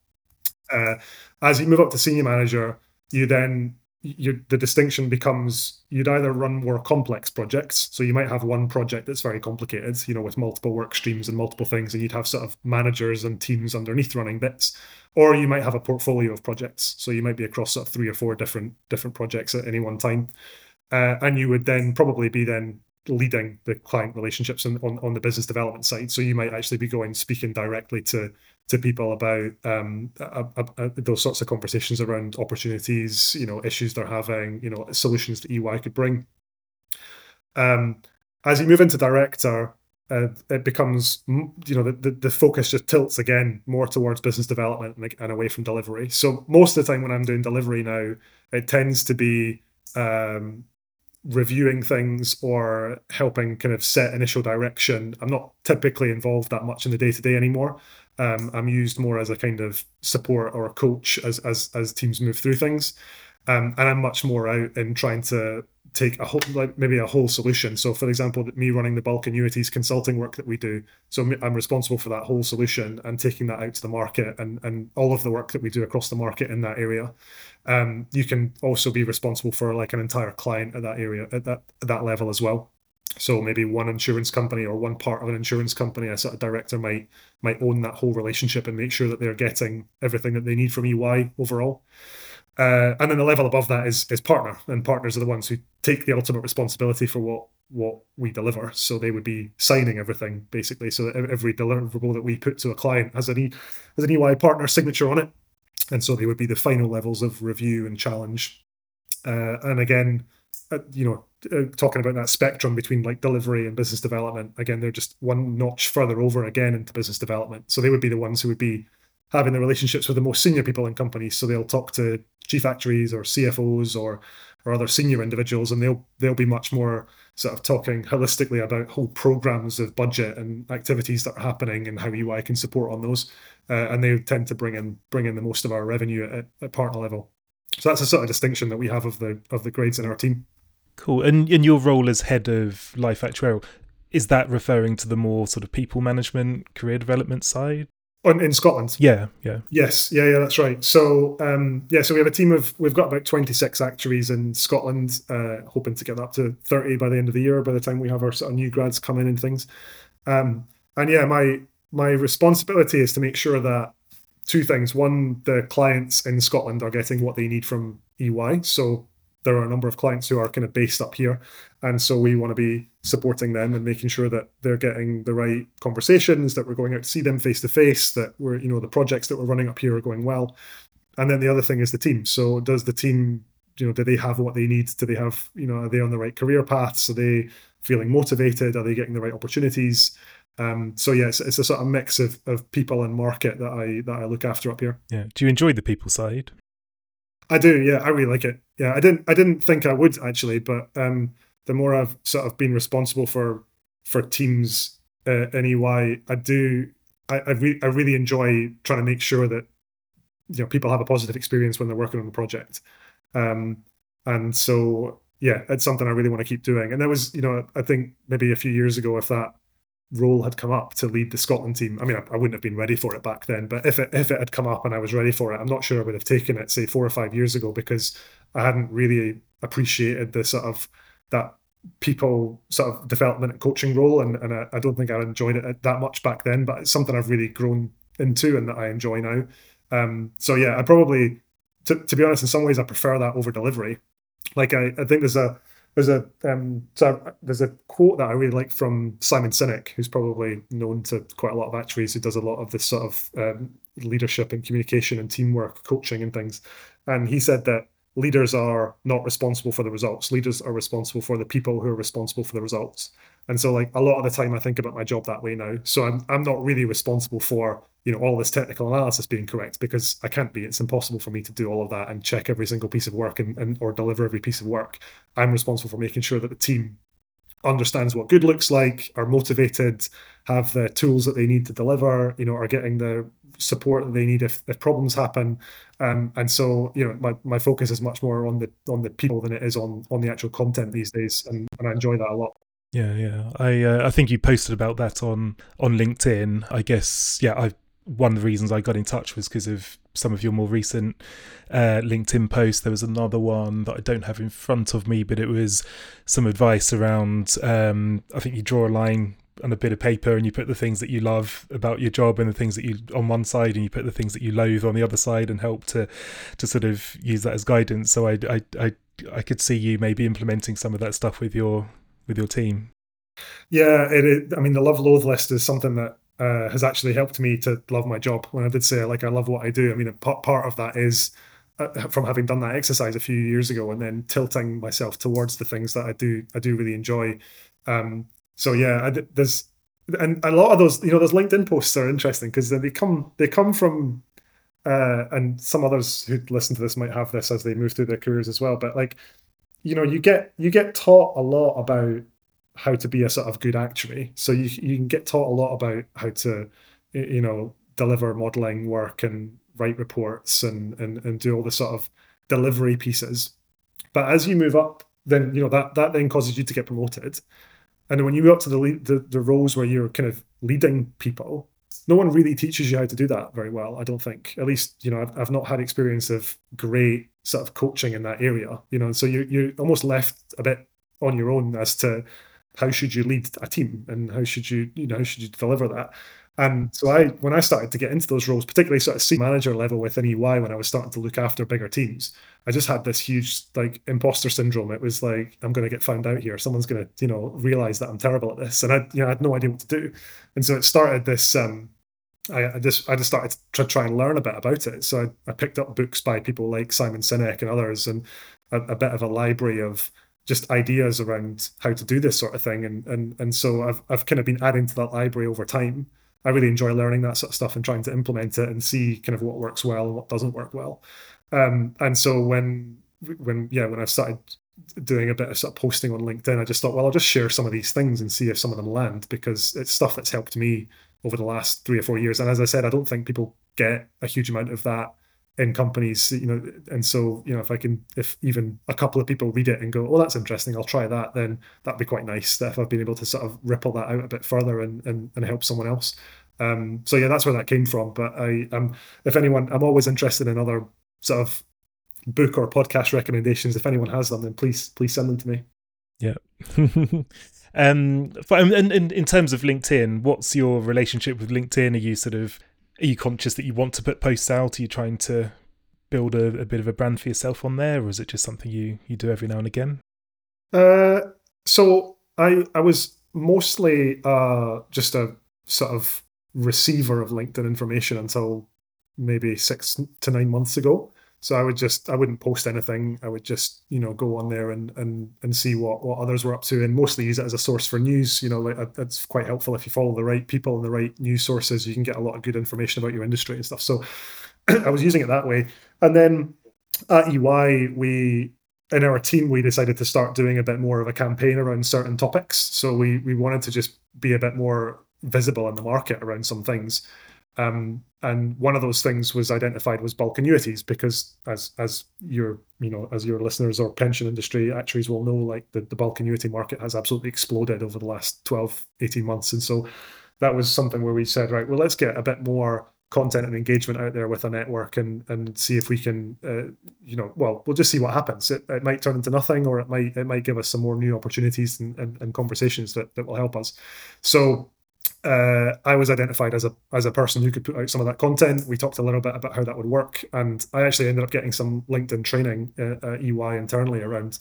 Uh, as you move up to senior manager, you then, you, the distinction becomes you'd either run more complex projects. So you might have one project that's very complicated, you know, with multiple work streams and multiple things, and you'd have sort of managers and teams underneath running bits. Or you might have a portfolio of projects. So you might be across sort of three or four different different projects at any one time. Uh, and you would then probably be then leading the client relationships on, on, on the business development side. So you might actually be going, speaking directly to to people about um, a, a, a, those sorts of conversations around opportunities, you know, issues they're having, you know, solutions that E Y could bring. Um, as you move into director, Uh, it becomes, you know, the, the, the focus just tilts again more towards business development and, and away from delivery. So most of the time when I'm doing delivery now, it tends to be um, reviewing things or helping kind of set initial direction. I'm not typically involved that much in the day-to-day anymore. Um, I'm used more as a kind of support or a coach as as, as teams move through things. Um, and I'm much more out in trying to take a whole, like maybe a whole solution. So, for example, me running the bulk annuities consulting work that we do, so I'm responsible for that whole solution and taking that out to the market and, and all of the work that we do across the market in that area. Um, you can also be responsible for like an entire client at that area, at that at that level as well. So maybe one insurance company or one part of an insurance company, a sort of director might might own that whole relationship and make sure that they're getting everything that they need from E Y overall. Uh, and then the level above that is is partner, and partners are the ones who take the ultimate responsibility for what what we deliver. So they would be signing everything basically, so that every deliverable that we put to a client has an E, has an E Y partner signature on it, and so they would be the final levels of review and challenge. Uh, and again, uh, you know, uh, talking about that spectrum between like delivery and business development, again they're just one notch further over again into business development. So they would be the ones who would be having the relationships with the most senior people in companies, so they'll talk to chief actuaries or C F Os or or other senior individuals, and they'll they'll be much more sort of talking holistically about whole programs of budget and activities that are happening and how E Y can support on those. Uh, and they tend to bring in bring in the most of our revenue at, at partner level. So that's a sort of distinction that we have of the of the grades in our team. Cool. And in your role as head of Life Actuarial, is that referring to the more sort of people management, career development side? In Scotland? Yeah, yeah. Yes, yeah, yeah, that's right. So, um, yeah, so we have a team of, we've got about twenty-six actuaries in Scotland, uh, hoping to get up to thirty by the end of the year, by the time we have our sort of new grads come in and things. Um, and yeah, my my responsibility is to make sure that two things. One, the clients in Scotland are getting what they need from E Y. So there are a number of clients who are kind of based up here. And so we want to be supporting them and making sure that they're getting the right conversations, that we're going out to see them face to face, that we're, you know, the projects that we're running up here are going well. And then the other thing is the team. So does the team, you know, do they have what they need? Do they have, you know, are they on the right career paths? Are they feeling motivated? Are they getting the right opportunities? Um, so yes, yeah, it's, it's a sort of mix of, of people and market that I, that I look after up here. Yeah. Do you enjoy the people side? I do, yeah. I really like it. Yeah, I didn't. I didn't think I would actually, but um, the more I've sort of been responsible for for teams uh, in E Y, I do. I I, re- I really enjoy trying to make sure that, you know, people have a positive experience when they're working on the project, um, and so yeah, it's something I really want to keep doing. And that was, you know, I think maybe a few years ago, if that role had come up to lead the Scotland team, I mean, I, I wouldn't have been ready for it back then, but if it if it had come up and I was ready for it, I'm not sure I would have taken it, say, four or five years ago, because I hadn't really appreciated the sort of that people sort of development and coaching role, and, and I, I don't think I enjoyed it that much back then, but it's something I've really grown into and that I enjoy now. Um, so yeah, I probably, to, to be honest, in some ways I prefer that over delivery. Like I, I think there's a There's a um, so there's a quote that I really like from Simon Sinek, who's probably known to quite a lot of actuaries, who does a lot of this sort of um, leadership and communication and teamwork coaching and things. And he said that leaders are not responsible for the results. Leaders are responsible for the people who are responsible for the results. And so, like, a lot of the time I think about my job that way now. So I'm I'm not really responsible for, you know, all this technical analysis being correct, because I can't be. It's impossible for me to do all of that and check every single piece of work and, and or deliver every piece of work. I'm responsible for making sure that the team understands what good looks like, are motivated, have the tools that they need to deliver, you know, are getting the support that they need if, if problems happen. Um, and so, you know, my, my focus is much more on the on the people than it is on on the actual content these days. And, and I enjoy that a lot. Yeah, yeah. I uh, I think you posted about that on on LinkedIn. I guess, yeah, I one of the reasons I got in touch was because of some of your more recent uh, LinkedIn posts. There was another one that I don't have in front of me, but it was some advice around, um, I think you draw a line on a bit of paper and you put the things that you love about your job and the things that you on one side, and you put the things that you loathe on the other side, and help to to sort of use that as guidance. So I, I, I, I could see you maybe implementing some of that stuff with your with your team. Yeah, it, it, I mean, the love-loathe list is something that Uh, has actually helped me to love my job. When I did say, like, I love what I do, I mean, part, part of that is uh, from having done that exercise a few years ago and then tilting myself towards the things that I do I do really enjoy. Um, so yeah, I, there's and a lot of those, you know, those LinkedIn posts are interesting because they come they come from uh, and some others who listen to this might have this as they move through their careers as well. But, like, you know, you get you get taught a lot about how to be a sort of good actuary. So you you can get taught a lot about how to, you know, deliver modelling work and write reports and and and do all the sort of delivery pieces. But as you move up, then, you know, that that then causes you to get promoted. And when you move up to the the, the roles where you're kind of leading people, no one really teaches you how to do that very well, I don't think. At least, you know, I've, I've not had experience of great sort of coaching in that area, you know. And so you you're almost left a bit on your own as to how should you lead a team and how should you, you know, how should you deliver that? And so I, when I started to get into those roles, particularly sort of senior manager level within E Y, when I was starting to look after bigger teams, I just had this huge, like, imposter syndrome. It was like, I'm going to get found out here. Someone's going to, you know, realize that I'm terrible at this. And I, you know, I had no idea what to do. And so it started this, um, I, I just, I just started to try and learn a bit about it. So I, I picked up books by people like Simon Sinek and others, and a, a bit of a library of just ideas around how to do this sort of thing. And and and so I've I've kind of been adding to that library over time. I really enjoy learning that sort of stuff and trying to implement it and see kind of what works well and what doesn't work well. Um, and so when, when yeah, when I started doing a bit of sort of posting on LinkedIn, I just thought, well, I'll just share some of these things and see if some of them land, because it's stuff that's helped me over the last three or four years. And as I said, I don't think people get a huge amount of that in companies, you know, and so, you know, if I can, if even a couple of people read it and go, oh, that's interesting, I'll try that, then that'd be quite nice if I've been able to sort of ripple that out a bit further and and, and help someone else. Um, so yeah, that's where that came from. But I, um, if anyone, I'm always interested in other sort of book or podcast recommendations. If anyone has them, then please, please send them to me. Yeah. um, and, and, and in terms of LinkedIn, what's your relationship with LinkedIn? Are you sort of Are you conscious that you want to put posts out? Are you trying to build a, a bit of a brand for yourself on there, or is it just something you, you do every now and again? Uh, so I I was mostly uh, just a sort of receiver of LinkedIn information until maybe six to nine months ago. So I would just I wouldn't post anything. I would just, you know, go on there and and and see what what others were up to, and mostly use it as a source for news. You know, like, that's quite helpful if you follow the right people and the right news sources. You can get a lot of good information about your industry and stuff. So I was using it that way. And then at E Y, we in our team we decided to start doing a bit more of a campaign around certain topics. So we we wanted to just be a bit more visible in the market around some things. Um, and one of those things was identified was bulk annuities, because as as your you know as your listeners or pension industry actuaries will know, like, the, the bulk annuity market has absolutely exploded over the last twelve, eighteen months. And so that was something where we said, right, well, let's get a bit more content and engagement out there with our network and and see if we can, uh, you know, well, we'll just see what happens. It, it might turn into nothing, or it might it might give us some more new opportunities and, and, and conversations that, that will help us. So Uh, I was identified as a as a person who could put out some of that content. We talked a little bit about how that would work, and I actually ended up getting some LinkedIn training uh, uh, E Y internally around,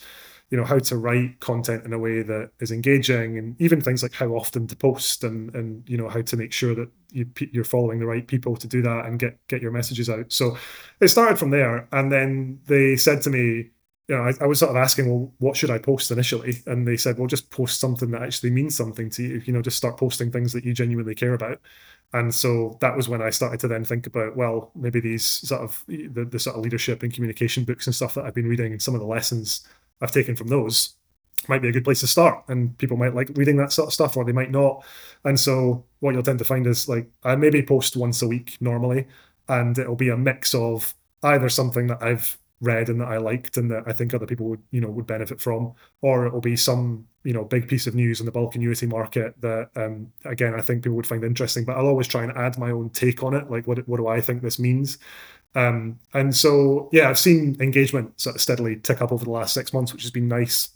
you know, how to write content in a way that is engaging, and even things like how often to post, and, and you know, how to make sure that you, you're following the right people to do that and get, get your messages out. So it started from there. And then they said to me, you know, I, I was sort of asking, well, what should I post initially? And they said, well, just post something that actually means something to you. You know, just start posting things that you genuinely care about. And so that was when I started to then think about, well, maybe these sort of, the, the sort of leadership and communication books and stuff that I've been reading, and some of the lessons I've taken from those might be a good place to start, and people might like reading that sort of stuff, or they might not. And so what you'll tend to find is, like, I maybe post once a week normally, and it'll be a mix of either something that I've read and that I liked and that I think other people would, you know, would benefit from, or it'll be some, you know, big piece of news in the bulk annuity market that, um, again, I think people would find interesting, but I'll always try and add my own take on it. Like, what, what do I think this means? Um, and so, yeah, I've seen engagement sort of steadily tick up over the last six months, which has been nice.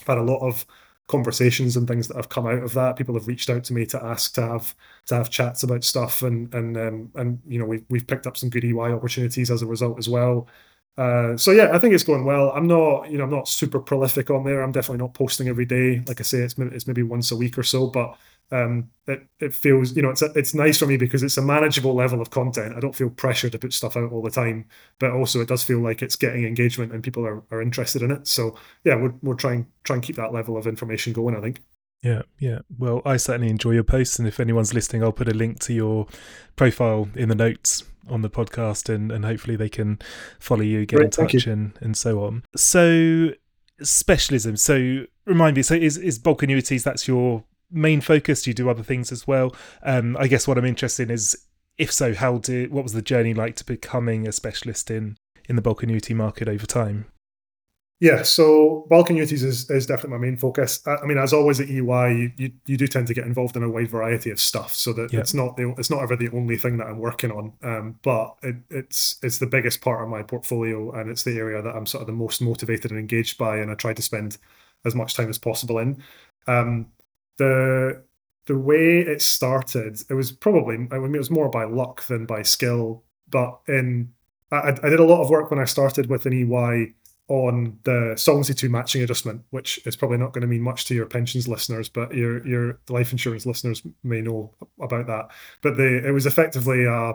I've had a lot of conversations and things that have come out of that. People have reached out to me to ask to have to have chats about stuff, and and um, and you know, we've we've picked up some good E Y opportunities as a result as well. Uh, so yeah, I think it's going well. I'm not, you know, I'm not super prolific on there. I'm definitely not posting every day. Like I say, it's it's maybe once a week or so, but um, it, it feels, you know, it's a, it's nice for me because it's a manageable level of content. I don't feel pressure to put stuff out all the time, but also it does feel like it's getting engagement and people are, are interested in it. So yeah, we're, we're trying, try and keep that level of information going, I think. Yeah, yeah. Well, I certainly enjoy your posts, and if anyone's listening, I'll put a link to your profile in the notes on the podcast, and, and hopefully they can follow you, get Great, in touch, and, and so on. So, specialism. So, remind me. So, is is bulk annuities? That's your main focus. Do you do other things as well? Um, I guess what I'm interested in is, if so, how do? What was the journey like to becoming a specialist in in the bulk annuity market over time? Yeah, so bulk annuities is, is definitely my main focus. I, I mean, as always at E Y, you, you you do tend to get involved in a wide variety of stuff, so that yeah. it's not the, it's not ever the only thing that I'm working on. Um, but it, it's it's the biggest part of my portfolio, and it's the area that I'm sort of the most motivated and engaged by, and I try to spend as much time as possible in. Um, the the way it started, it was probably I mean it was more by luck than by skill. But in I, I did a lot of work when I started with an E Y on the Solvency two matching adjustment, which is probably not going to mean much to your pensions listeners, but your your life insurance listeners may know about that. But the, it was effectively, uh,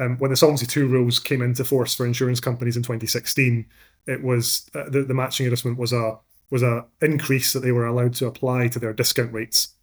um, when the Solvency two rules came into force for insurance companies in twenty sixteen, it was uh, the, the matching adjustment was a was a increase that they were allowed to apply to their discount rates,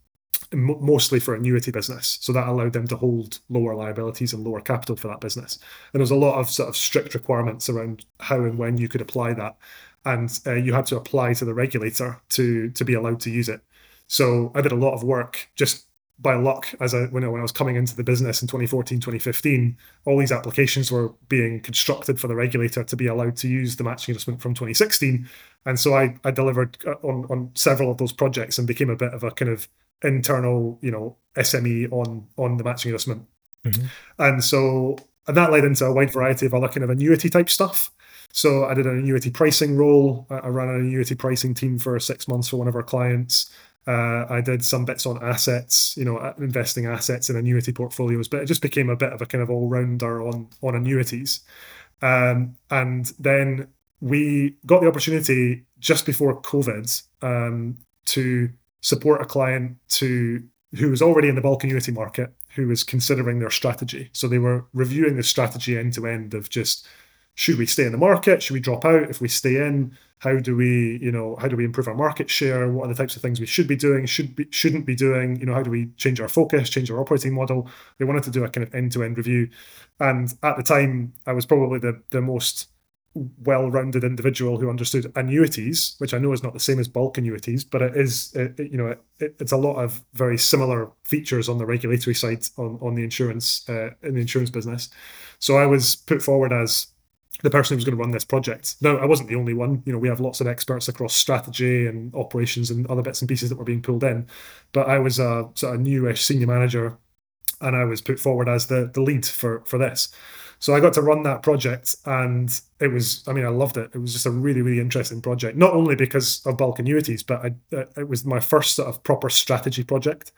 mostly for annuity business. So that allowed them to hold lower liabilities and lower capital for that business. And there was a lot of sort of strict requirements around how and when you could apply that. And uh, you had to apply to the regulator to to be allowed to use it. So I did a lot of work just by luck. As I, when I, when I was coming into the business in twenty fourteen, twenty fifteen, all these applications were being constructed for the regulator to be allowed to use the matching adjustment from twenty sixteen. And so I, I delivered on, on several of those projects and became a bit of a kind of internal, you know, S M E on on the matching adjustment. Mm-hmm. And so, and that led into a wide variety of other kind of annuity type stuff. So I did an annuity pricing role. I ran an annuity pricing team for six months for one of our clients. Uh, I did some bits on assets, you know, investing assets in annuity portfolios, but it just became a bit of a kind of all-rounder on, on annuities. Um, and then we got the opportunity just before COVID um, to support a client to who was already in the bulk annuity market, who was considering their strategy. So they were reviewing the strategy end to end of just, should we stay in the market? Should we drop out? If we stay in, how do we, you know, how do we improve our market share? What are the types of things we should be doing, should be, shouldn't be doing? You know, how do we change our focus, change our operating model? They wanted to do a kind of end-to-end review. And at the time, I was probably the, the most well-rounded individual who understood annuities, which I know is not the same as bulk annuities, but it is, it, you know, it, it's a lot of very similar features on the regulatory side on, on the insurance, uh, in the insurance business. So I was put forward as the person who was going to run this project. Now, I wasn't the only one. You know, we have lots of experts across strategy and operations and other bits and pieces that were being pulled in, but I was a sort of newish senior manager, and I was put forward as the, the lead for, for this. So I got to run that project, and it was, I mean, I loved it. It was just a really, really interesting project, not only because of bulk annuities, but I, it was my first sort of proper strategy project.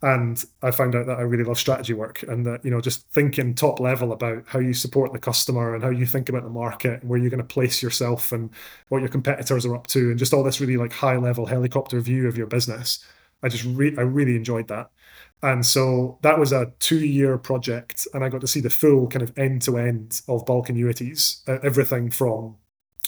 And I found out that I really love strategy work, and that, you know, just thinking top level about how you support the customer and how you think about the market and where you're going to place yourself and what your competitors are up to, and just all this really like high level helicopter view of your business. I just re- I really enjoyed that. And so that was a two year project, and I got to see the full kind of end to end of bulk annuities, uh, everything from,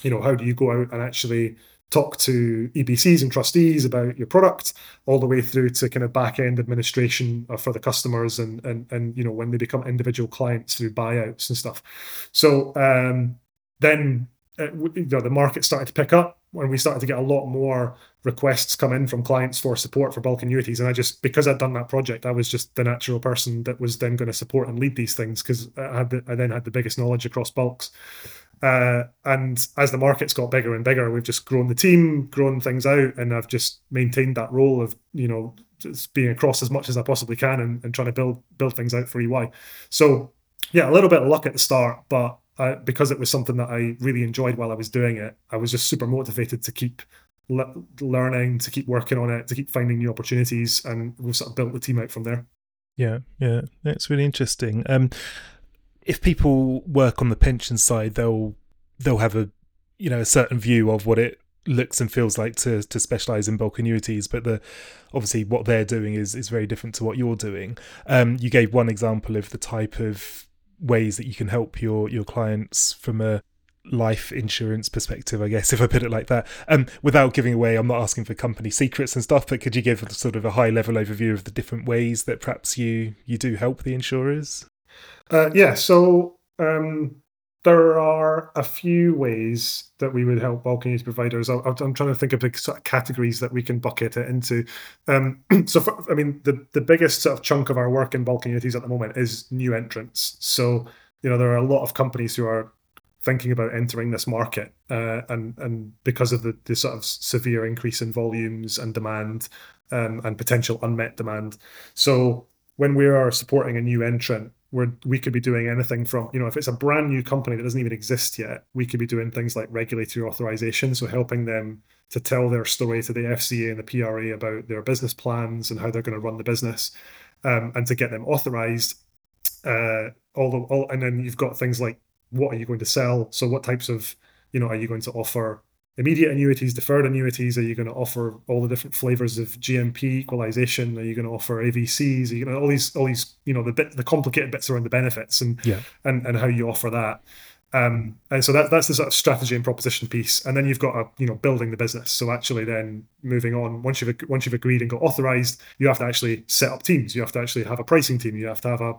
you know, how do you go out and actually talk to E B Cs and trustees about your product, all the way through to kind of back-end administration for the customers and, and, and you know, when they become individual clients through buyouts and stuff. So um, then uh, you know, the market started to pick up, and we started to get a lot more requests come in from clients for support for bulk annuities. And I just, because I'd done that project, I was just the natural person that was then going to support and lead these things, because I had the, I then had the biggest knowledge across bulks. Uh, and as the markets got bigger and bigger, we've just grown the team, grown things out, and I've just maintained that role of, you know, just being across as much as I possibly can and, and trying to build build things out for E Y. So yeah, a little bit of luck at the start, but uh, because it was something that I really enjoyed while I was doing it, I was just super motivated to keep le- learning, to keep working on it, to keep finding new opportunities, and we've sort of built the team out from there. Yeah, yeah, that's really interesting. Um, If people work on the pension side, they'll they'll have a you know a certain view of what it looks and feels like to to specialize in bulk annuities, but the obviously what they're doing is is very different to what you're doing. Um, you gave one example of the type of ways that you can help your your clients from a life insurance perspective, I guess, if I put it like that. Um, without giving away, I'm not asking for company secrets and stuff, but could you give sort of a high level overview of the different ways that perhaps you you do help the insurers? Uh, yeah, so um, there are a few ways that we would help bulk annuity providers. I, I'm trying to think of the sort of categories that we can bucket it into. Um, so, for, I mean, the, the biggest sort of chunk of our work in bulk annuities at the moment is new entrants. So, you know, there are a lot of companies who are thinking about entering this market, uh, and and because of the, the sort of severe increase in volumes and demand, um, and potential unmet demand. So when we are supporting a new entrant, where we could be doing anything from, you know, if it's a brand new company that doesn't even exist yet, we could be doing things like regulatory authorization. So helping them to tell their story to the F C A and the P R A about their business plans and how they're going to run the business, um, and to get them authorized. Uh, all the, all, and then you've got things like, what are you going to sell? So what types of, you know, are you going to offer immediate annuities, deferred annuities? Are you going to offer all the different flavors of G M P equalization? Are you going to offer A V Cs? Are you going to all these, all these, you know, the bit, the complicated bits around the benefits and yeah. and and how you offer that. Um, and so that that's the sort of strategy and proposition piece. And then you've got a, you know, building the business. So actually, then moving on, once you've once you've agreed and got authorized, you have to actually set up teams. You have to actually have a pricing team. You have to have a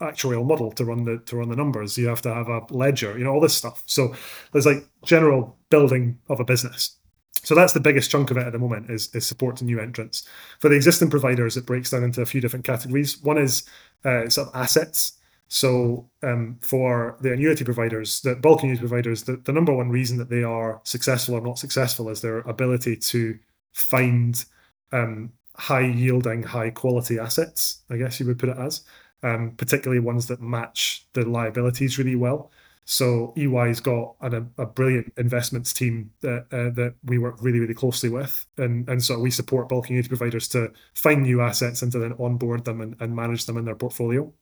actuarial model to run the to run the numbers. You have to have a ledger, you know, all this stuff. So there's like general building of a business. So that's the biggest chunk of it at the moment, is, is support to new entrants. For the existing providers, it breaks down into a few different categories. One is uh, sort of assets. So um, for the annuity providers, the bulk annuity providers, the, the number one reason that they are successful or not successful is their ability to find um, high yielding, high quality assets, I guess you would put it as. Um, particularly ones that match the liabilities really well. So E Y's got an, a, a brilliant investments team that uh, that we work really, really closely with. And, and so we support bulk annuity providers to find new assets and to then onboard them and, and manage them in their portfolio.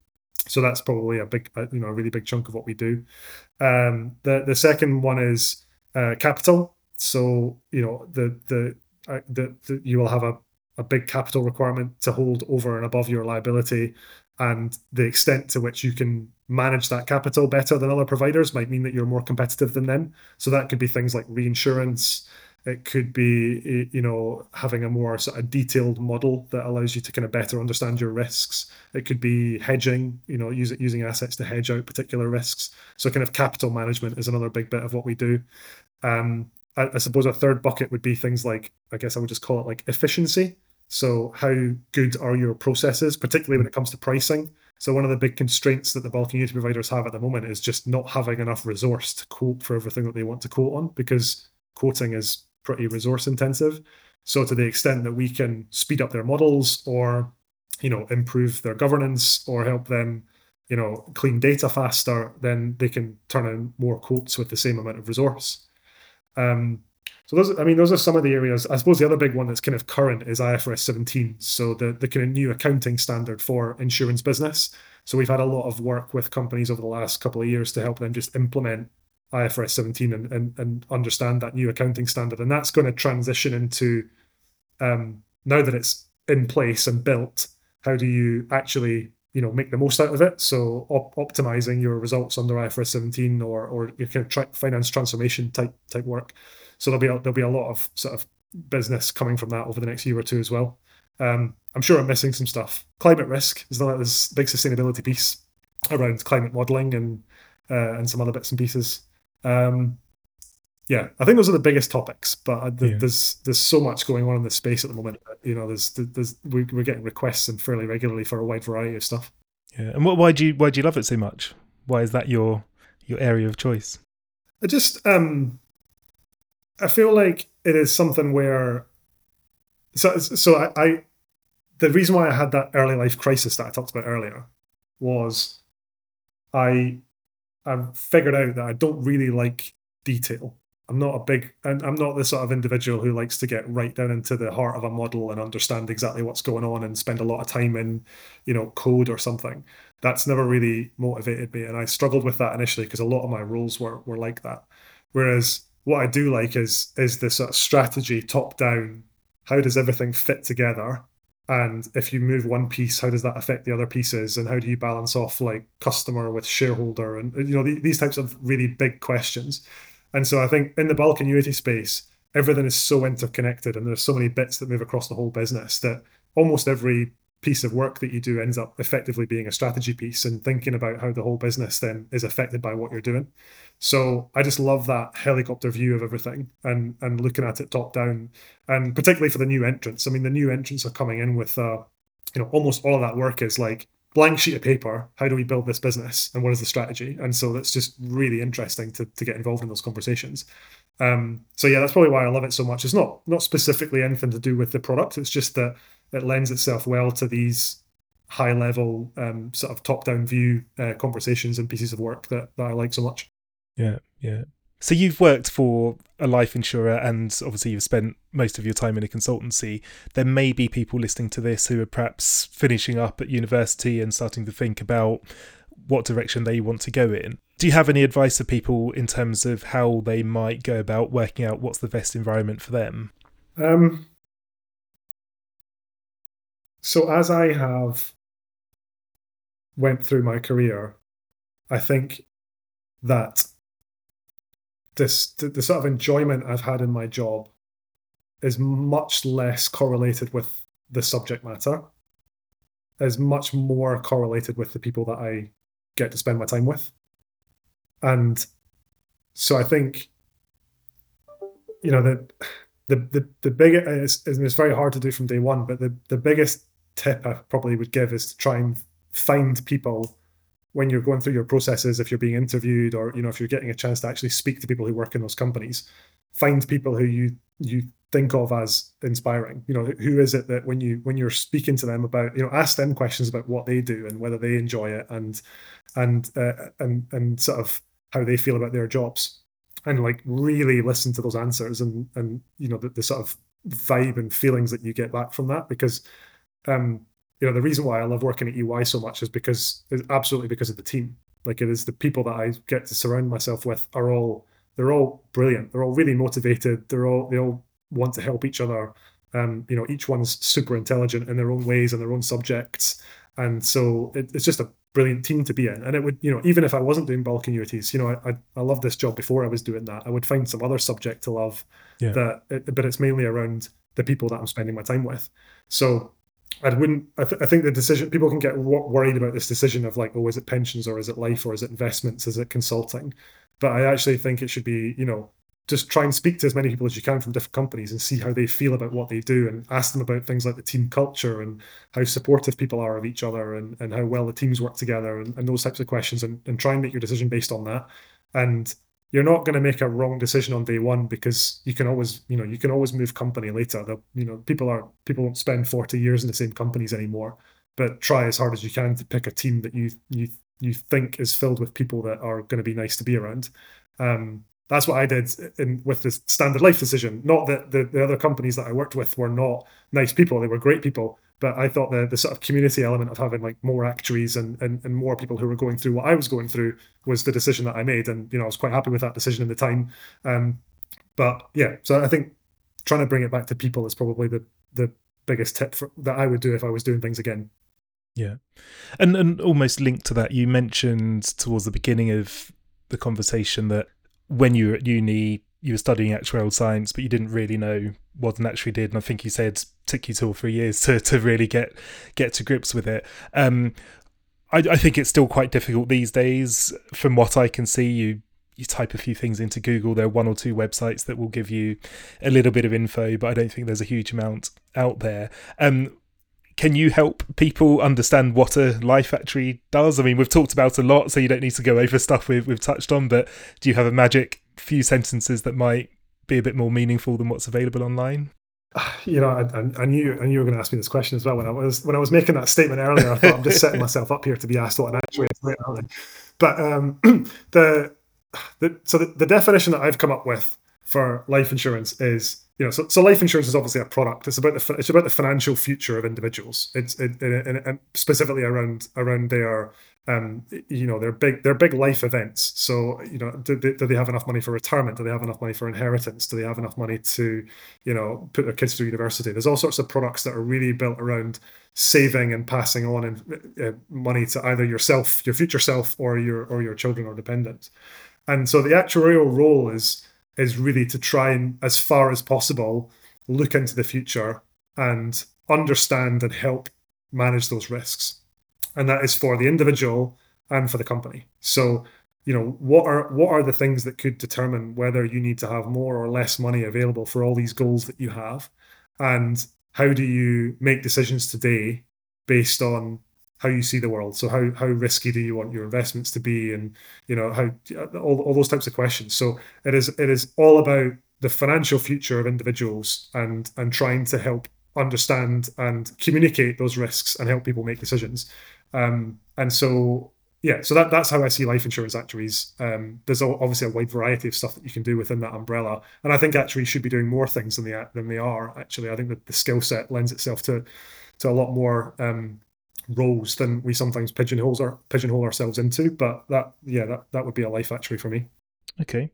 So that's probably a big, you know, a really big chunk of what we do. Um, the, the second one is uh, capital. So, you know, the the, uh, the, the you will have a, a big capital requirement to hold over and above your liability. And the extent to which you can manage that capital better than other providers might mean that you're more competitive than them. So that could be things like reinsurance. It could be, you know, having a more sort of detailed model that allows you to kind of better understand your risks. It could be hedging, you know, use, using assets to hedge out particular risks. So kind of capital management is another big bit of what we do. Um, I, I suppose a third bucket would be things like, I guess I would just call it like efficiency. So how good are your processes, particularly when it comes to pricing? So one of the big constraints that the bulk annuity providers have at the moment is just not having enough resource to quote for everything that they want to quote on, because quoting is pretty resource intensive. So to the extent that we can speed up their models or, you know, improve their governance or help them, you know, clean data faster, then they can turn in more quotes with the same amount of resource. Um, So those, I mean, those are some of the areas. I suppose the other big one that's kind of current is I F R S seventeen, so the, the kind of new accounting standard for insurance business. So we've had a lot of work with companies over the last couple of years to help them just implement I F R S seventeen and, and, and understand that new accounting standard. And that's going to transition into, um, now that it's in place and built, how do you actually, you know, make the most out of it? So op- optimizing your results under I F R S seventeen or or your kind of tra- finance transformation type type work. So there'll be a, there'll be a lot of sort of business coming from that over the next year or two as well. Um, I'm sure I'm missing some stuff. Climate risk is like this big sustainability piece around climate modelling and uh, and some other bits and pieces. Um, yeah, I think those are the biggest topics. But th- yeah. there's there's so much going on in this space at the moment. You know, there's there's we're getting requests and fairly regularly for a wide variety of stuff. Yeah, and what, why do you why do you love it so much? Why is that your your area of choice? I just. Um, I feel like it is something where, so so I, I, the reason why I had that early life crisis that I talked about earlier was I, I figured out that I don't really like detail. I'm not a big, I'm not the sort of individual who likes to get right down into the heart of a model and understand exactly what's going on and spend a lot of time in, you know, code or something. That's never really motivated me. And I struggled with that initially because a lot of my roles were were like that. Whereas what I do like is is this sort of strategy top down. How does everything fit together? And if you move one piece, how does that affect the other pieces? And how do you balance off like customer with shareholder? And you know th- these types of really big questions. And so I think in the bulk annuity space, everything is so interconnected, and there's so many bits that move across the whole business that almost every piece of work that you do ends up effectively being a strategy piece and thinking about how the whole business then is affected by what you're doing. So I just love that helicopter view of everything and and looking at it top down, and particularly for the new entrants. I mean, the new entrants are coming in with, uh, you know, almost all of that work is like blank sheet of paper. How do we build this business and what is the strategy? And so that's just really interesting to to get involved in those conversations. Um, so yeah, that's probably why I love it so much. It's not not specifically anything to do with the product. It's just that it lends itself well to these high-level um, sort of top-down view uh, conversations and pieces of work that, that I like so much. Yeah, yeah. So you've worked for a life insurer, and obviously you've spent most of your time in a consultancy. There may be people listening to this who are perhaps finishing up at university and starting to think about what direction they want to go in. Do you have any advice for people in terms of how they might go about working out what's the best environment for them? Um. So as I have went through my career, I think that this the, the sort of enjoyment I've had in my job is much less correlated with the subject matter, is much more correlated with the people that I get to spend my time with. And so I think, you know, the the the, the biggest, it's, it's very hard to do from day one, but the, the biggest tip I probably would give is to try and find people when you're going through your processes, if you're being interviewed or, you know, if you're getting a chance to actually speak to people who work in those companies, find people who you, you think of as inspiring. You know, who is it that when you, when you're speaking to them about, you know, ask them questions about what they do and whether they enjoy it and, and, uh, and, and sort of how they feel about their jobs, and like really listen to those answers and, and, you know, the, the sort of vibe and feelings that you get back from that. Because, um, you know, the reason why I love working at E Y so much is because is absolutely because of the team. Like, it is the people that I get to surround myself with are all, they're all brilliant. They're all really motivated. They're all, they all want to help each other. Um, you know, each one's super intelligent in their own ways and their own subjects. And so it, it's just a brilliant team to be in. And it would, you know, even if I wasn't doing bulk annuities, you know, I I, I loved this job before I was doing that. I would find some other subject to love. Yeah. That, it, but it's mainly around the people that I'm spending my time with. So, I wouldn't. I, th- I think the decision, people can get worried about this decision of like, oh, is it pensions or is it life or is it investments? Is it consulting? But I actually think it should be, you know, just try and speak to as many people as you can from different companies and see how they feel about what they do, and ask them about things like the team culture and how supportive people are of each other, and, and how well the teams work together, and, and those types of questions, and, and try and make your decision based on that. And you're not going to make a wrong decision on day one, because you can always, you know, you can always move company later. The, you know, people are people don't spend forty years in the same companies anymore. But try as hard as you can to pick a team that you you you think is filled with people that are going to be nice to be around. Um, That's what I did in, with the Standard Life decision. Not that the, the other companies that I worked with were not nice people. They were great people. But I thought the, the sort of community element of having like more actuaries and, and, and more people who were going through what I was going through was the decision that I made. And, you know, I was quite happy with that decision at the time. Um, but yeah, so I think trying to bring it back to people is probably the, the biggest tip for, that I would do if I was doing things again. Yeah. And, and almost linked to that, you mentioned towards the beginning of the conversation that when you were at uni, you were studying actuarial science, but you didn't really know what an actuary did. And I think you said it took you two or three years to, to really get get to grips with it. Um, I, I think it's still quite difficult these days. From what I can see, you you type a few things into Google. There are one or two websites that will give you a little bit of info, but I don't think there's a huge amount out there. Um, Can you help people understand what a life actuary does? I mean, we've talked about a lot, so you don't need to go over stuff we've, we've touched on, but do you have a magic few sentences that might be a bit more meaningful than what's available online? You know, I, I knew I knew you were going to ask me this question as well. When I was when I was making that statement earlier, I thought I'm just setting myself up here to be asked what an actuary is later, aren't I? But um, the, the so the, the definition that I've come up with for life insurance is, you know, so, so life insurance is obviously a product. It's about the it's about the financial future of individuals. It's it, it, it, it, specifically around around their um you know their big their big life events. So, you know, do they, do they have enough money for retirement? Do they have enough money for inheritance? Do they have enough money to, you know, put their kids through university? There's all sorts of products that are really built around saving and passing on and uh, money to either yourself, your future self, or your or your children or dependents. And so the actuarial role is. is really to try and, as far as possible, look into the future and understand and help manage those risks. And that is for the individual and for the company. So, you know, what are what are the things that could determine whether you need to have more or less money available for all these goals that you have? And how do you make decisions today based on how you see the world? So how how risky do you want your investments to be, and, you know, how all, all those types of questions. So it is it is all about the financial future of individuals and and trying to help understand and communicate those risks and help people make decisions. Um, and so yeah, so that that's how I see life insurance actuaries. Um, there's obviously a wide variety of stuff that you can do within that umbrella, and I think actuaries should be doing more things than they than they are actually. I think that the skill set lends itself to to a lot more. Um, roles than we sometimes pigeonholes or pigeonhole ourselves into, but that yeah that, that would be a life actuary for me. Okay.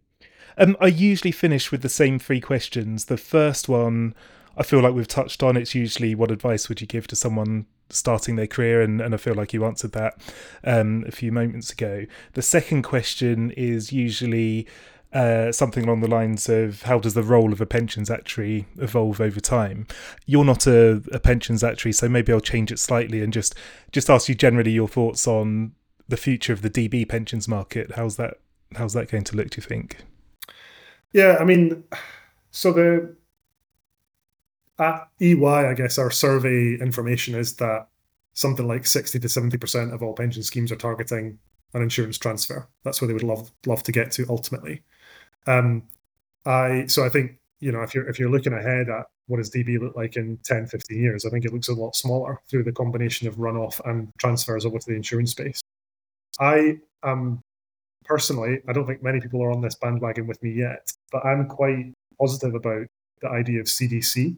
um I usually finish with the same three questions. The first one I feel like we've touched on. It's usually what advice would you give to someone starting their career, and, and I feel like you answered that um a few moments ago. The second question is usually Uh, something along the lines of how does the role of a pensions actuary evolve over time? You're not a, a pensions actuary, so maybe I'll change it slightly and just, just ask you generally your thoughts on the future of the D B pensions market. How's that how's that going to look, do you think? Yeah, I mean, so the at E Y, I guess, our survey information is that something like sixty to seventy percent of all pension schemes are targeting an insurance transfer. That's where they would love love to get to ultimately. Um, I so I think, you know, if you're if you're looking ahead at what does D B look like in ten, fifteen years, I think it looks a lot smaller through the combination of runoff and transfers over to the insurance space. I am personally, I don't think many people are on this bandwagon with me yet, but I'm quite positive about the idea of C D C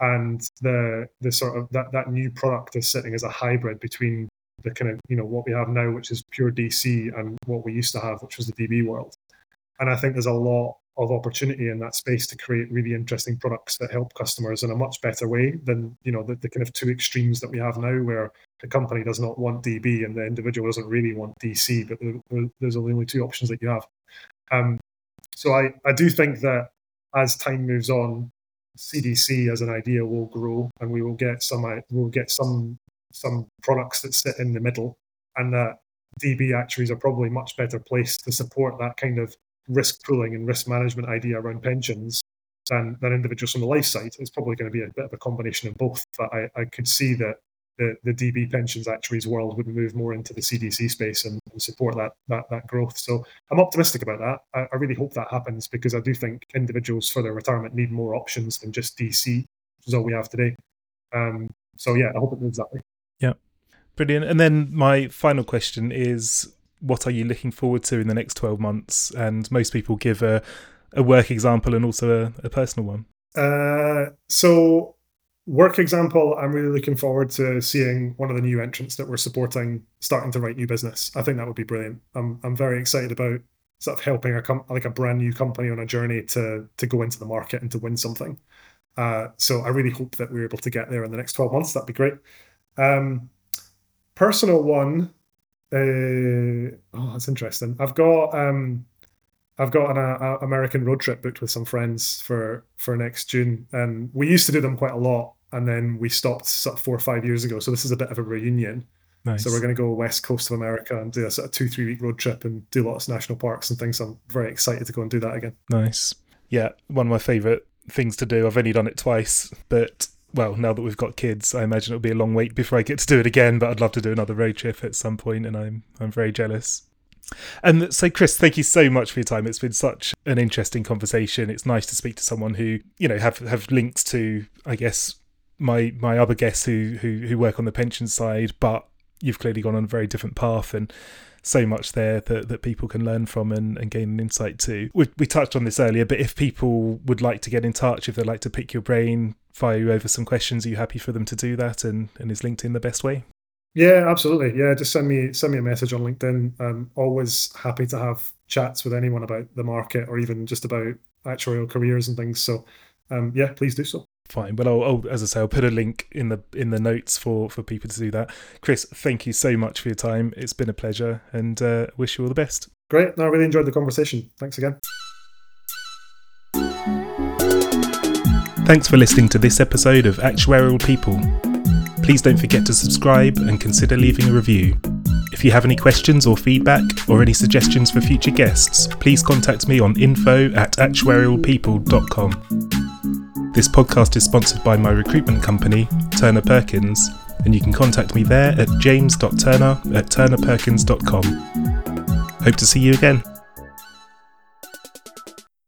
and the the sort of that that new product is sitting as a hybrid between the kind of, you know, what we have now, which is pure D C, and what we used to have, which was the D B world. And I think there's a lot of opportunity in that space to create really interesting products that help customers in a much better way than, you know, the, the kind of two extremes that we have now, where the company does not want D B and the individual doesn't really want D C, but there's only two options that you have. Um, so I, I do think that as time moves on, C D C as an idea will grow, and we will get some we'll get some some products that sit in the middle, and that D B actuaries are probably much better placed to support that kind of risk pooling and risk management idea around pensions than, than individuals from the life side. It's probably going to be a bit of a combination of both, but I, I could see that the, the D B pensions actuaries world would move more into the C D C space and, and support that, that that growth. So I'm optimistic about that. I, I really hope that happens, because I do think individuals for their retirement need more options than just D C, which is all we have today. Um, so yeah, I hope it moves that way. Yeah, brilliant. And then my final question is, what are you looking forward to in the next twelve months? And most people give a, a work example and also a, a personal one. Uh, so work example, I'm really looking forward to seeing one of the new entrants that we're supporting starting to write new business. I think that would be brilliant. I'm I'm very excited about sort of helping a com- like a brand new company on a journey to to go into the market and to win something. Uh, so I really hope that we're able to get there in the next twelve months. That'd be great. Um, personal one. Uh, oh, that's interesting. I've got um, I've got an a, American road trip booked with some friends for for next June, and we used to do them quite a lot, and then we stopped sort of four or five years ago. So this is a bit of a reunion. Nice. So we're going to go west coast of America and do a sort of two, three week road trip and do lots of national parks and things. So I'm very excited to go and do that again. Nice. Yeah, one of my favourite things to do. I've only done it twice, but well, now that we've got kids, I imagine it'll be a long wait before I get to do it again, but I'd love to do another road trip at some point, and I'm I'm very jealous. And so, Chris, thank you so much for your time. It's been such an interesting conversation. It's nice to speak to someone who, you know, have, have links to, I guess, my my other guests who who, who work on the pension side, but you've clearly gone on a very different path, and so much there that, that people can learn from and, and gain an insight to. We, we touched on this earlier, but if people would like to get in touch, if they'd like to pick your brain, fire you over some questions, are you happy for them to do that? And, and is LinkedIn the best way? Yeah, absolutely. Yeah, just send me send me a message on LinkedIn. I'm always happy to have chats with anyone about the market or even just about actuarial careers and things. So um, yeah, please do so. Fine. Well, I'll, I'll, as I say, I'll put a link in the in the notes for, for people to do that. Chris, thank you so much for your time. It's been a pleasure, and uh, wish you all the best. Great. No, I really enjoyed the conversation. Thanks again. Thanks for listening to this episode of Actuarial People. Please don't forget to subscribe and consider leaving a review. If you have any questions or feedback or any suggestions for future guests, please contact me on info at actuarial people dot com. This podcast is sponsored by my recruitment company, Turner Perkins, and you can contact me there at james dot turner at turner perkins dot com. Hope to see you again.